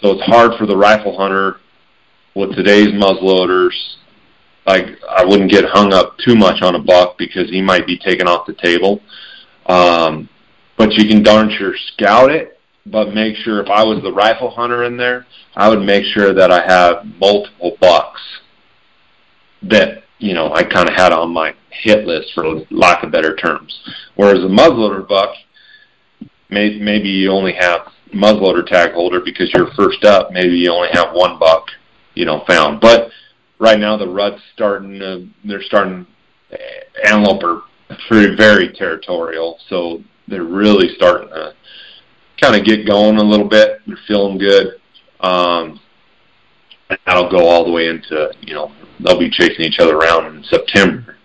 so it's hard for the rifle hunter with today's muzzleloaders. Like, I wouldn't get hung up too much on a buck because he might be taken off the table. But you can darn sure scout it, but make sure, if I was the rifle hunter in there, I would make sure that I have multiple bucks that, you know, I kind of had on my hit list, for lack of better terms. Whereas a muzzleloader buck, maybe you only have muzzleloader tag holder because you're first up. Maybe you only have one buck, you know, found. But right now the rut's starting. Antelope are very, very territorial, so they're really starting to kind of get going a little bit. They're feeling good. That'll go all the way into, you know, they'll be chasing each other around in September.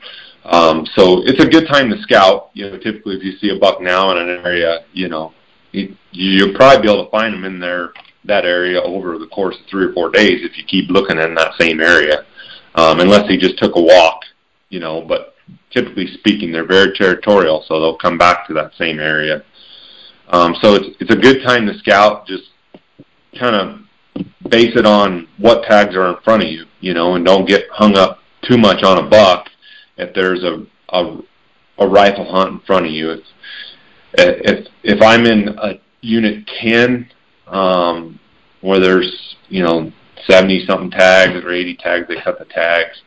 So it's a good time to scout. You know, typically if you see a buck now in an area, you know, you'll probably be able to find them in there, that area, over the course of 3 or 4 days if you keep looking in that same area, unless they just took a walk, you know. But typically speaking, they're very territorial, so they'll come back to that same area. So it's a good time to scout. Just kind of base it on what tags are in front of you, you know, and don't get hung up too much on a buck if there's a rifle hunt in front of you. If I'm in a unit 10, where there's, you know, 70-something tags or 80 tags, they cut the tags,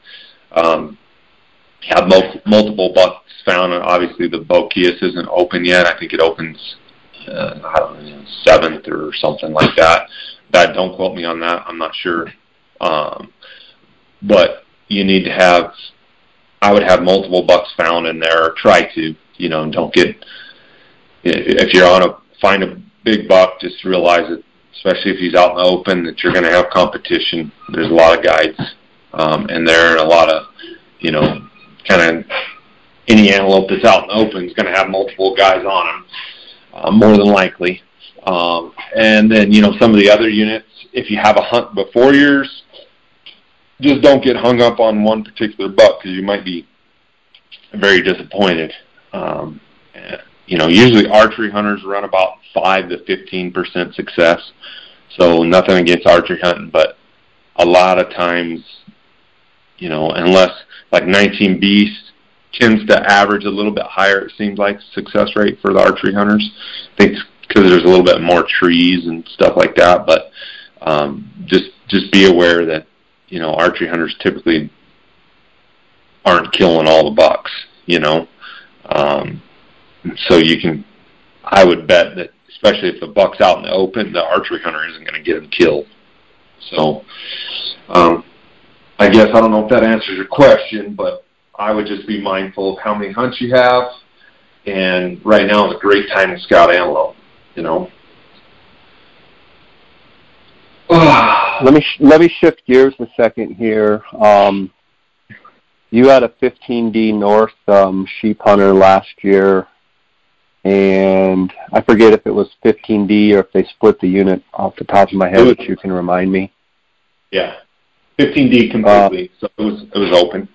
have multiple bucks found, and obviously the Bokeas isn't open yet. I think it opens, I don't know, 7th or something like that. Don't quote me on that. I'm not sure. But you need to have, I would have multiple bucks found in there, or try to, you know. And don't get, if you're on a, find a big buck, just realize it's especially if he's out in the open, that you're going to have competition. There's a lot of guides, and there are a lot of, you know, kind of any antelope that's out in the open is going to have multiple guys on them, more than likely. And then, you know, some of the other units, if you have a hunt before yours, just don't get hung up on one particular buck because you might be very disappointed. You know, usually archery hunters run about 5 to 15% success, so nothing against archery hunting, but a lot of times, you know, unless like 19 Beast tends to average a little bit higher, it seems like, success rate for the archery hunters. I think it's because there's a little bit more trees and stuff like that, but just be aware that, you know, archery hunters typically aren't killing all the bucks, you know. So you can, I would bet that, especially if the buck's out in the open, the archery hunter isn't going to get him killed. So I guess, I don't know if that answers your question, but I would just be mindful of how many hunts you have. And right now is a great time to scout antelope, you know. Let me shift gears a second here. You had a 15D North sheep hunter last year, and I forget if it was 15D or if they split the unit off the top of my head, which you can remind me. Yeah, 15D completely, so it was open.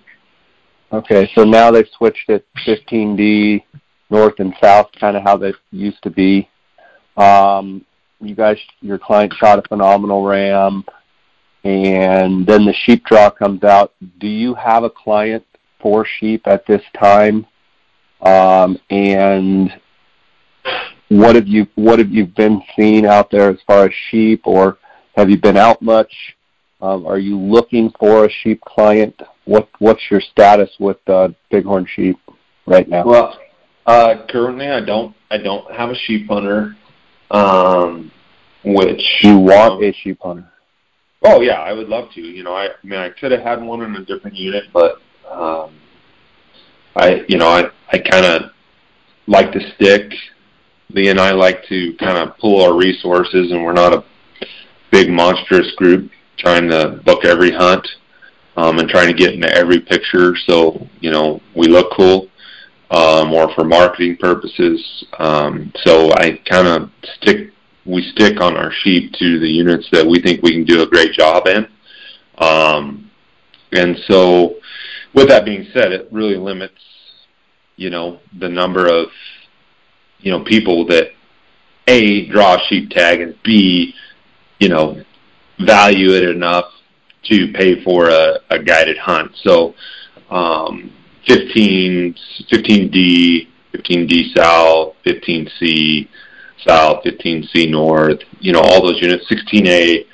Okay, so now they've switched it 15D North and South, kind of how they used to be. You guys, your client shot a phenomenal ram, and then the sheep draw comes out. Do you have a client for sheep at this time? And what have you been seeing out there as far as sheep, or have you been out much? Are you looking for a sheep client? What's your status with bighorn sheep right now? Well, currently I don't have a sheep hunter. Which you want a sheep hunter? Oh yeah, I would love to. You know, I mean I could have had one in a different unit, but I kind of like to stick. Lee and I like to kind of pull our resources, and we're not a big monstrous group trying to book every hunt and trying to get into every picture. So, you know, we look cool or for marketing purposes. So I kind of stick on our sheep to the units that we think we can do a great job in. And so with that being said, it really limits, you know, the number of, you know, people that A, draw a sheep tag, and B, you know, value it enough to pay for a guided hunt. So 15D, 15D South, 15C South, 15C North, you know, all those units, 16A,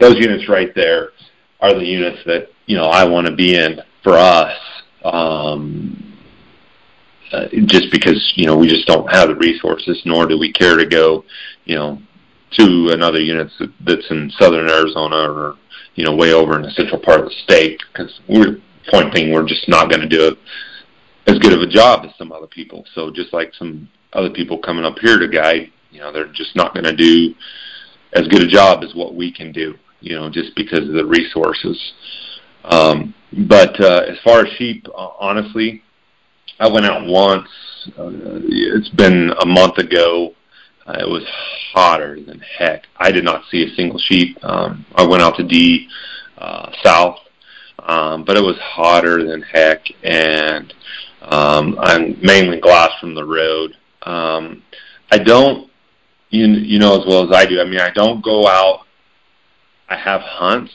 those units right there are the units that, you know, I want to be in for us, just because, you know, we just don't have the resources, nor do we care to go, you know, to another unit that's in southern Arizona or, you know, way over in the central part of the state, because we're just not going to do as good of a job as some other people. So just like some other people coming up here to guide, you know, they're just not going to do as good a job as what we can do, you know, just because of the resources. But as far as sheep, honestly, I went out once. It's been a month ago. It was hotter than heck. I did not see a single sheep. I went out to D South, but it was hotter than heck, and I'm mainly glass from the road. I don't, you know as well as I do, I mean, I don't go out. I have hunts,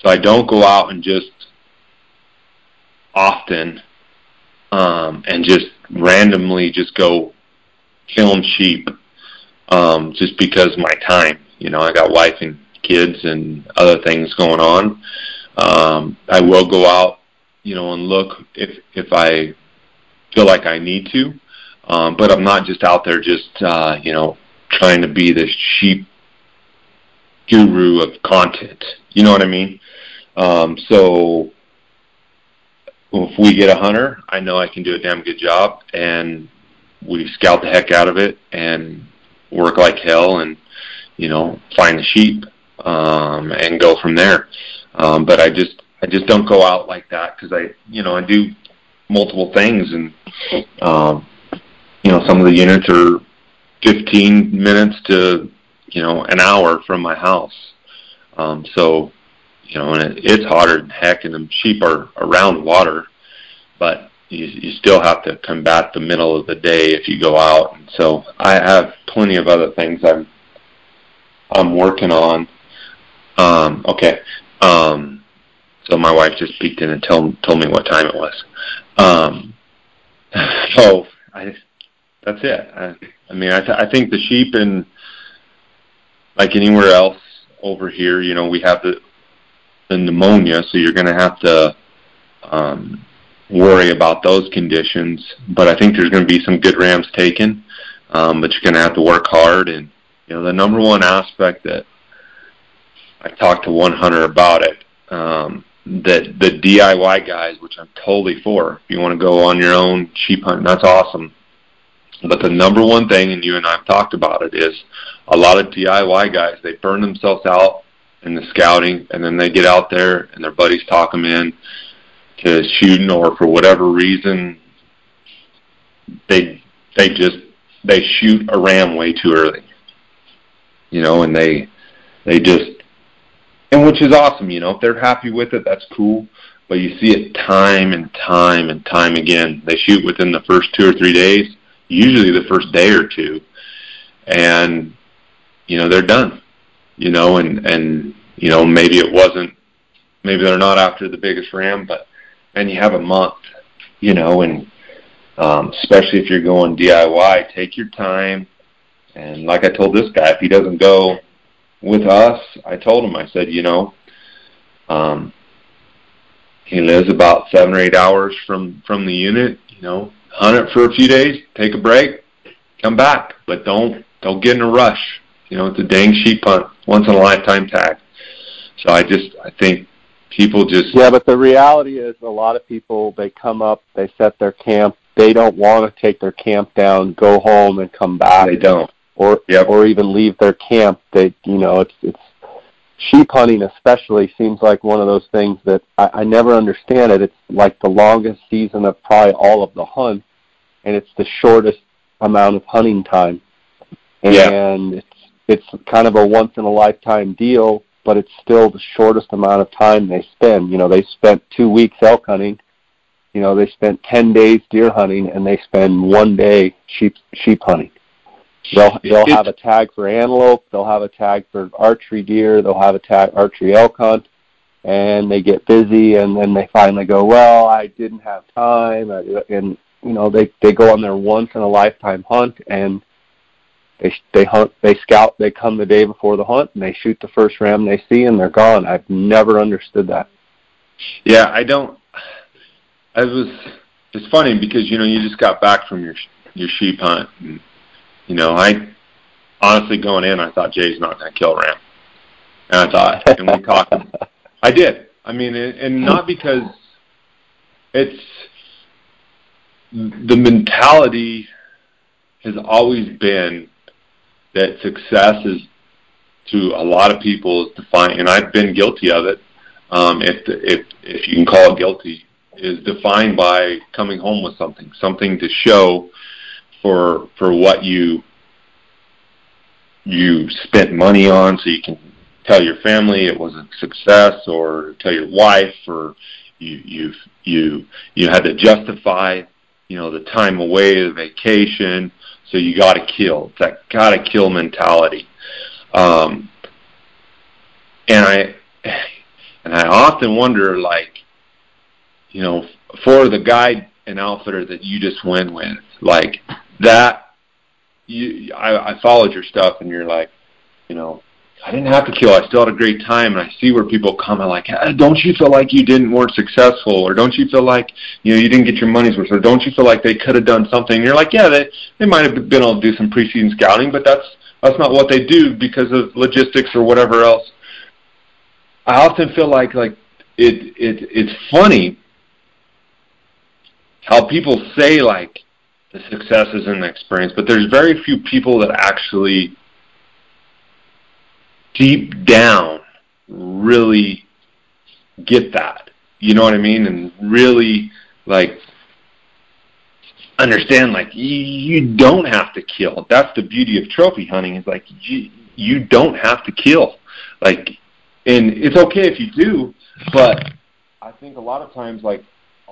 so I don't go out and just often and just randomly just go film sheep. Just because my time, you know, I got wife and kids and other things going on. I will go out, you know, and look if I feel like I need to, but I'm not just out there just, you know, trying to be the sheep guru of content. You know what I mean? So if we get a hunter, I know I can do a damn good job, and we scout the heck out of it and work like hell, and you know, find the sheep and go from there. But I just don't go out like that because I do multiple things, and some of the units are 15 minutes to an hour from my house. And it's hotter than heck, and the sheep are around water, but you still have to combat the middle of the day if you go out. And so I have plenty of other things I'm working on. So my wife just peeked in and told me what time it was. That's it. I think the sheep, and like anywhere else over here, we have the pneumonia, so you're going to have to worry about those conditions. But I think there's going to be some good rams taken, but you're going to have to work hard. And the number one aspect that I talked to one hunter about it, that the DIY guys, which I'm totally for, if you want to go on your own sheep hunting, that's awesome. But the number one thing, and you and I have talked about it, is a lot of DIY guys, they burn themselves out in the scouting, and then they get out there and their buddies talk them in to shooting, or for whatever reason, they shoot a ram way too early, and they just, and which is awesome, if they're happy with it, that's cool. But you see it time and time and time again. They shoot within the first 2 or 3 days, usually the first day or two, and they're done. Maybe it wasn't, maybe they're not after the biggest ram, but and you have a month, and especially if you're going DIY, take your time. And like I told this guy, if he doesn't go with us, I told him, I said, he lives about 7 or 8 hours from the unit, hunt it for a few days, take a break, come back, but don't get in a rush. It's a dang sheep hunt, once in a lifetime tag. So I think people just... Yeah, but the reality is a lot of people, they come up, they set their camp, they don't want to take their camp down, go home and come back. They don't. Or even leave their camp. It's sheep hunting especially seems like one of those things that I never understand it. It's like the longest season of probably all of the hunts, and it's the shortest amount of hunting time. And it's kind of a once-in-a-lifetime deal, but it's still the shortest amount of time they spend. They spent 2 weeks elk hunting. They spent 10 days deer hunting, and they spend 1 day sheep hunting. They'll have a tag for antelope. They'll have a tag for archery deer. They'll have a tag archery elk hunt, and they get busy, and then they finally go, well, I didn't have time, and they go on their once-in-a-lifetime hunt, and they hunt, they scout, they come the day before the hunt, and they shoot the first ram they see, and they're gone. I've never understood that. Yeah, I don't. It's funny because you just got back from your sheep hunt. And, I honestly going in, I thought Jay's not going to kill a ram, and we talked. I did. And not because it's the mentality has always been that success is to a lot of people is defined, and I've been guilty of it. If you can call it guilty, is defined by coming home with something to show for what you spent money on, so you can tell your family it was a success, or tell your wife, or you had to justify the time away, the vacation, so you got to kill. It's that got to kill mentality, and I often wonder, for the guide and outfitter that you just went with, like that. I followed your stuff, and you're like, I didn't have to kill. I still had a great time, and I see where people comment like, don't you feel like you weren't successful, or don't you feel like you didn't get your money's worth, or don't you feel like they could have done something? And you're like, yeah, they might have been able to do some preseason scouting, but that's not what they do because of logistics or whatever else. I often feel like it's funny how people say like the success is an experience, but there's very few people that actually deep down really get that, you know what I mean, and really like understand like you don't have to kill. That's the beauty of trophy hunting, is like you don't have to kill, like, and it's okay if you do, but I think a lot of times like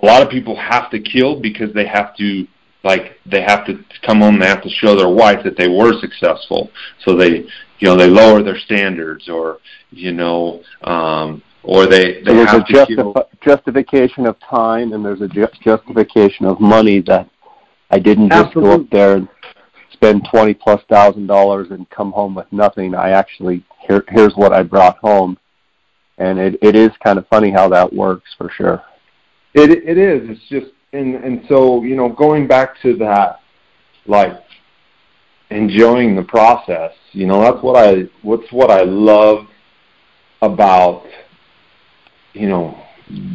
a lot of people have to kill because they have to, like, they have to come home and they have to show their wife that they were successful. So they, you know, they lower their standards, or, you know, or they so have to kill. There's a justification of time, and there's a justification of money that I didn't Absolutely. Just go up there and spend $20,000+ and come home with nothing. I actually, here's what I brought home. And it is kind of funny how that works, for sure. It is. It's just, and so, you know, going back to that, like, enjoying the process, you know, that's what I love about, you know,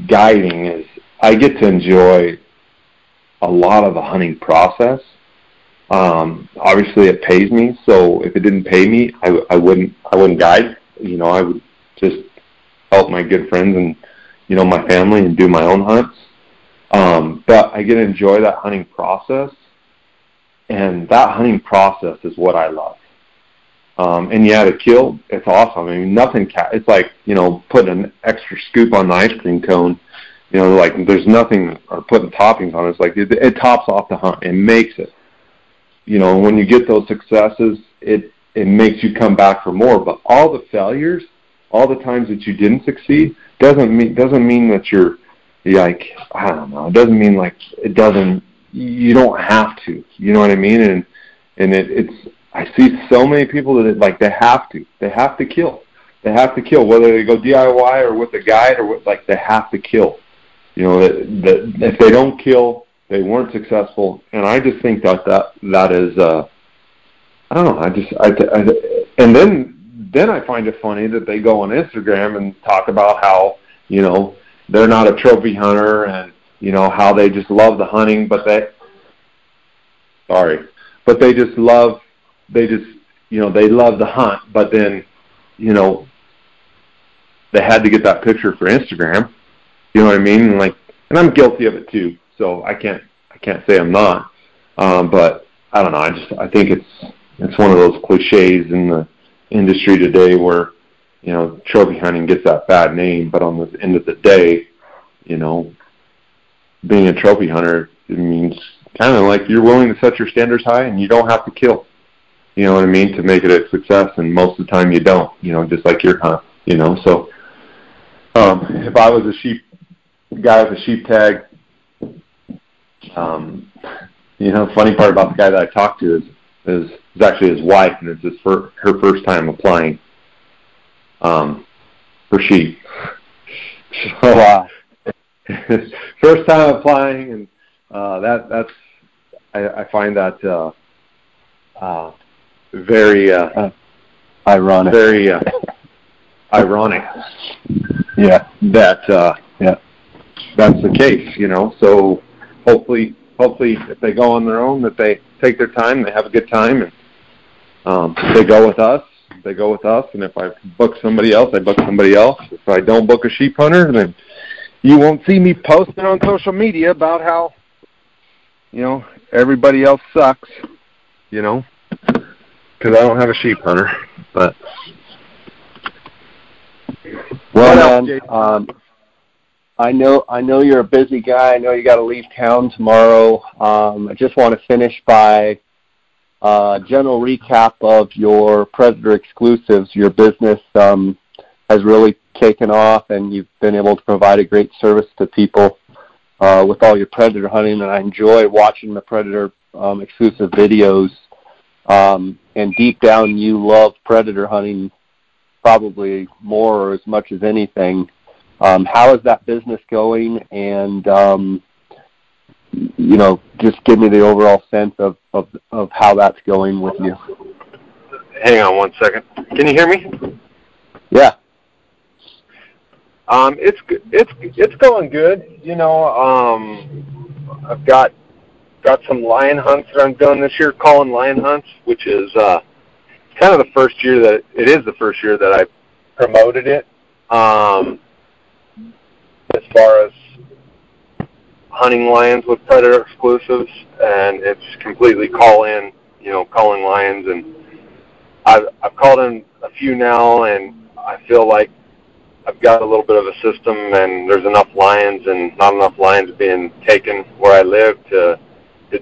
guiding, is I get to enjoy a lot of the hunting process. Obviously it pays me, so if it didn't pay me, I wouldn't guide. You know, I would just help my good friends and, you know, my family, and do my own hunts. But I get to enjoy that hunting process, and that hunting process is what I love. And yeah, to kill, it's awesome. I mean, it's like, you know, putting an extra scoop on the ice cream cone, you know, like there's nothing, or putting toppings on it. It's like it tops off the hunt. It makes it, you know, when you get those successes, it makes you come back for more. But all the failures, all the times that you didn't succeed, doesn't mean that you're like, I don't know, it doesn't mean like it doesn't, you don't have to, you know what I mean? And it's, I see so many people that it, like they have to kill. They have to kill, whether they go DIY or with a guide, or with, like, they have to kill. You know, if they don't kill, they weren't successful. And I just think that is, I don't know, and then I find it funny that they go on Instagram and talk about how, you know, they're not a trophy hunter, and, you know, how they just love the hunting, but they love the hunt, but then, you know, they had to get that picture for Instagram, you know what I mean? And like, and I'm guilty of it too, so I can't say I'm not, but I don't know, I think it's one of those cliches in the industry today where, you know, trophy hunting gets that bad name, but on the end of the day, you know, being a trophy hunter, it means kind of like you're willing to set your standards high, and you don't have to kill, you know what I mean, to make it a success, and most of the time you don't, you know, just like your hunt, you know. So if I was a guy with a sheep tag, you know, funny part about the guy that I talked to is actually his wife, and it's her first time applying for sheep. So first time applying, and that's I find that very ironic. Very ironic. Yeah, that's the case, you know. So hopefully, if they go on their own, that they take their time, they have a good time, and they go with us, and if I book somebody else, I book somebody else. If I don't book a sheep hunter, then you won't see me posting on social media about how, you know, everybody else sucks, you know, because I don't have a sheep hunter. But well, man, I know you're a busy guy. I know you got to leave town tomorrow. I just want to finish by general recap of your Predator exclusives. Your business has really taken off, and you've been able to provide a great service to people with all your Predator hunting, and I enjoy watching the Predator exclusive videos, and deep down you love Predator hunting probably more or as much as anything. How is that business going? And you know, just give me the overall sense of how that's going with you. Hang on one second. Can you hear me? Yeah. It's going good. You know, I've got some lion hunts that I'm doing this year, calling lion hunts, which is kind of the first year that it is the first year that I promoted it, as far as hunting lions with Predator exclusives, and it's completely call in, you know, calling lions. And I've called in a few now, and I feel like I've got a little bit of a system, and there's enough lions and not enough lions being taken where I live to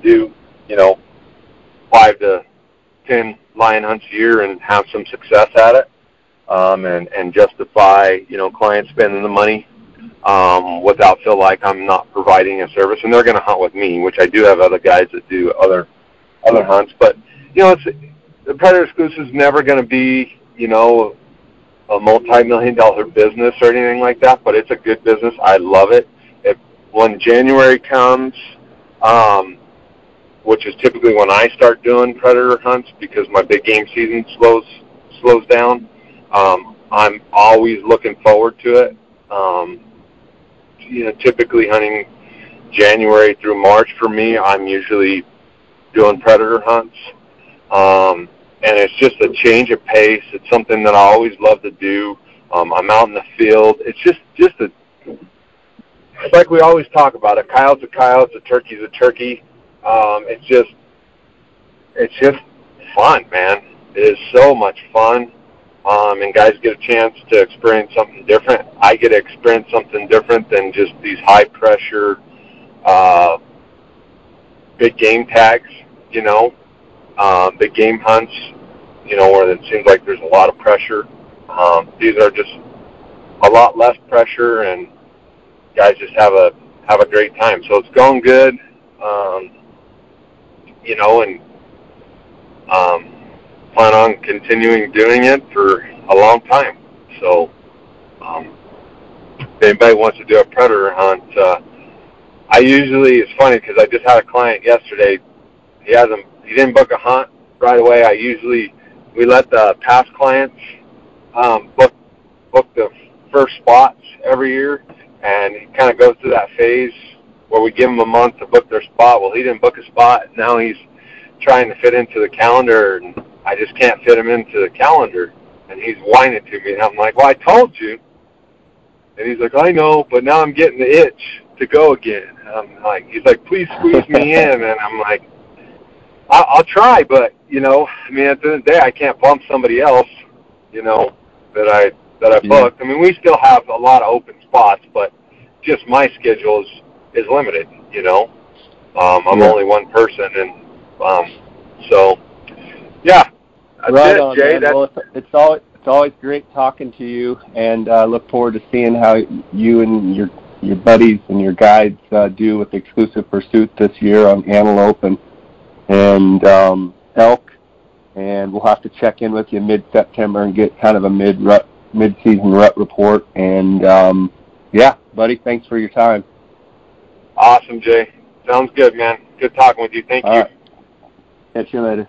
do, you know, 5 to 10 lion hunts a year and have some success at it, and justify, you know, clients spending the money without feel like I'm not providing a service. And they're going to hunt with me, which I do have other guys that do other hunts. But, you know, the Predator exclusive is never going to be, you know, a multi-million-dollar business or anything like that, but it's a good business. I love it. When January comes, which is typically when I start doing Predator hunts because my big game season slows down, I'm always looking forward to it. You know, typically hunting January through March for me, I'm usually doing Predator hunts. And it's just a change of pace. It's something that I always love to do. I'm out in the field. It's it's like we always talk about, a coyote's a coyote, a turkey's a turkey. It's just fun, man. It is so much fun. And guys get a chance to experience something different. I get to experience something different than just these high-pressure big game tags, you know. The game hunts, you know, where it seems like there's a lot of pressure. These are just a lot less pressure, and guys just have a great time. So it's going good, you know, and plan on continuing doing it for a long time. So if anybody wants to do a Predator hunt, it's funny because I just had a client yesterday. He didn't book a hunt right away. We let the past clients book the first spots every year, and it kind of goes through that phase where we give them a month to book their spot. Well, he didn't book a spot. Now he's trying to fit into the calendar, and I just can't fit him into the calendar. And he's whining to me, and I'm like, well, I told you. And he's like, I know, but now I'm getting the itch to go again. And he's like, please squeeze me in. And I'm like, I'll try, but, you know, I mean, at the end of the day, I can't bump somebody else, you know, that I booked. I mean, we still have a lot of open spots, but just my schedule is limited, you know. I'm only one person, and so, yeah. Right on, Jay. Well, it's always great talking to you, and I look forward to seeing how you and your buddies and your guides do with Exclusive Pursuit this year on antelope and elk, and we'll have to check in with you mid-September and get kind of a mid-season rut report. And, yeah, buddy, thanks for your time. Awesome, Jay. Sounds good, man. Good talking with you. Thank you. All right. Catch you later.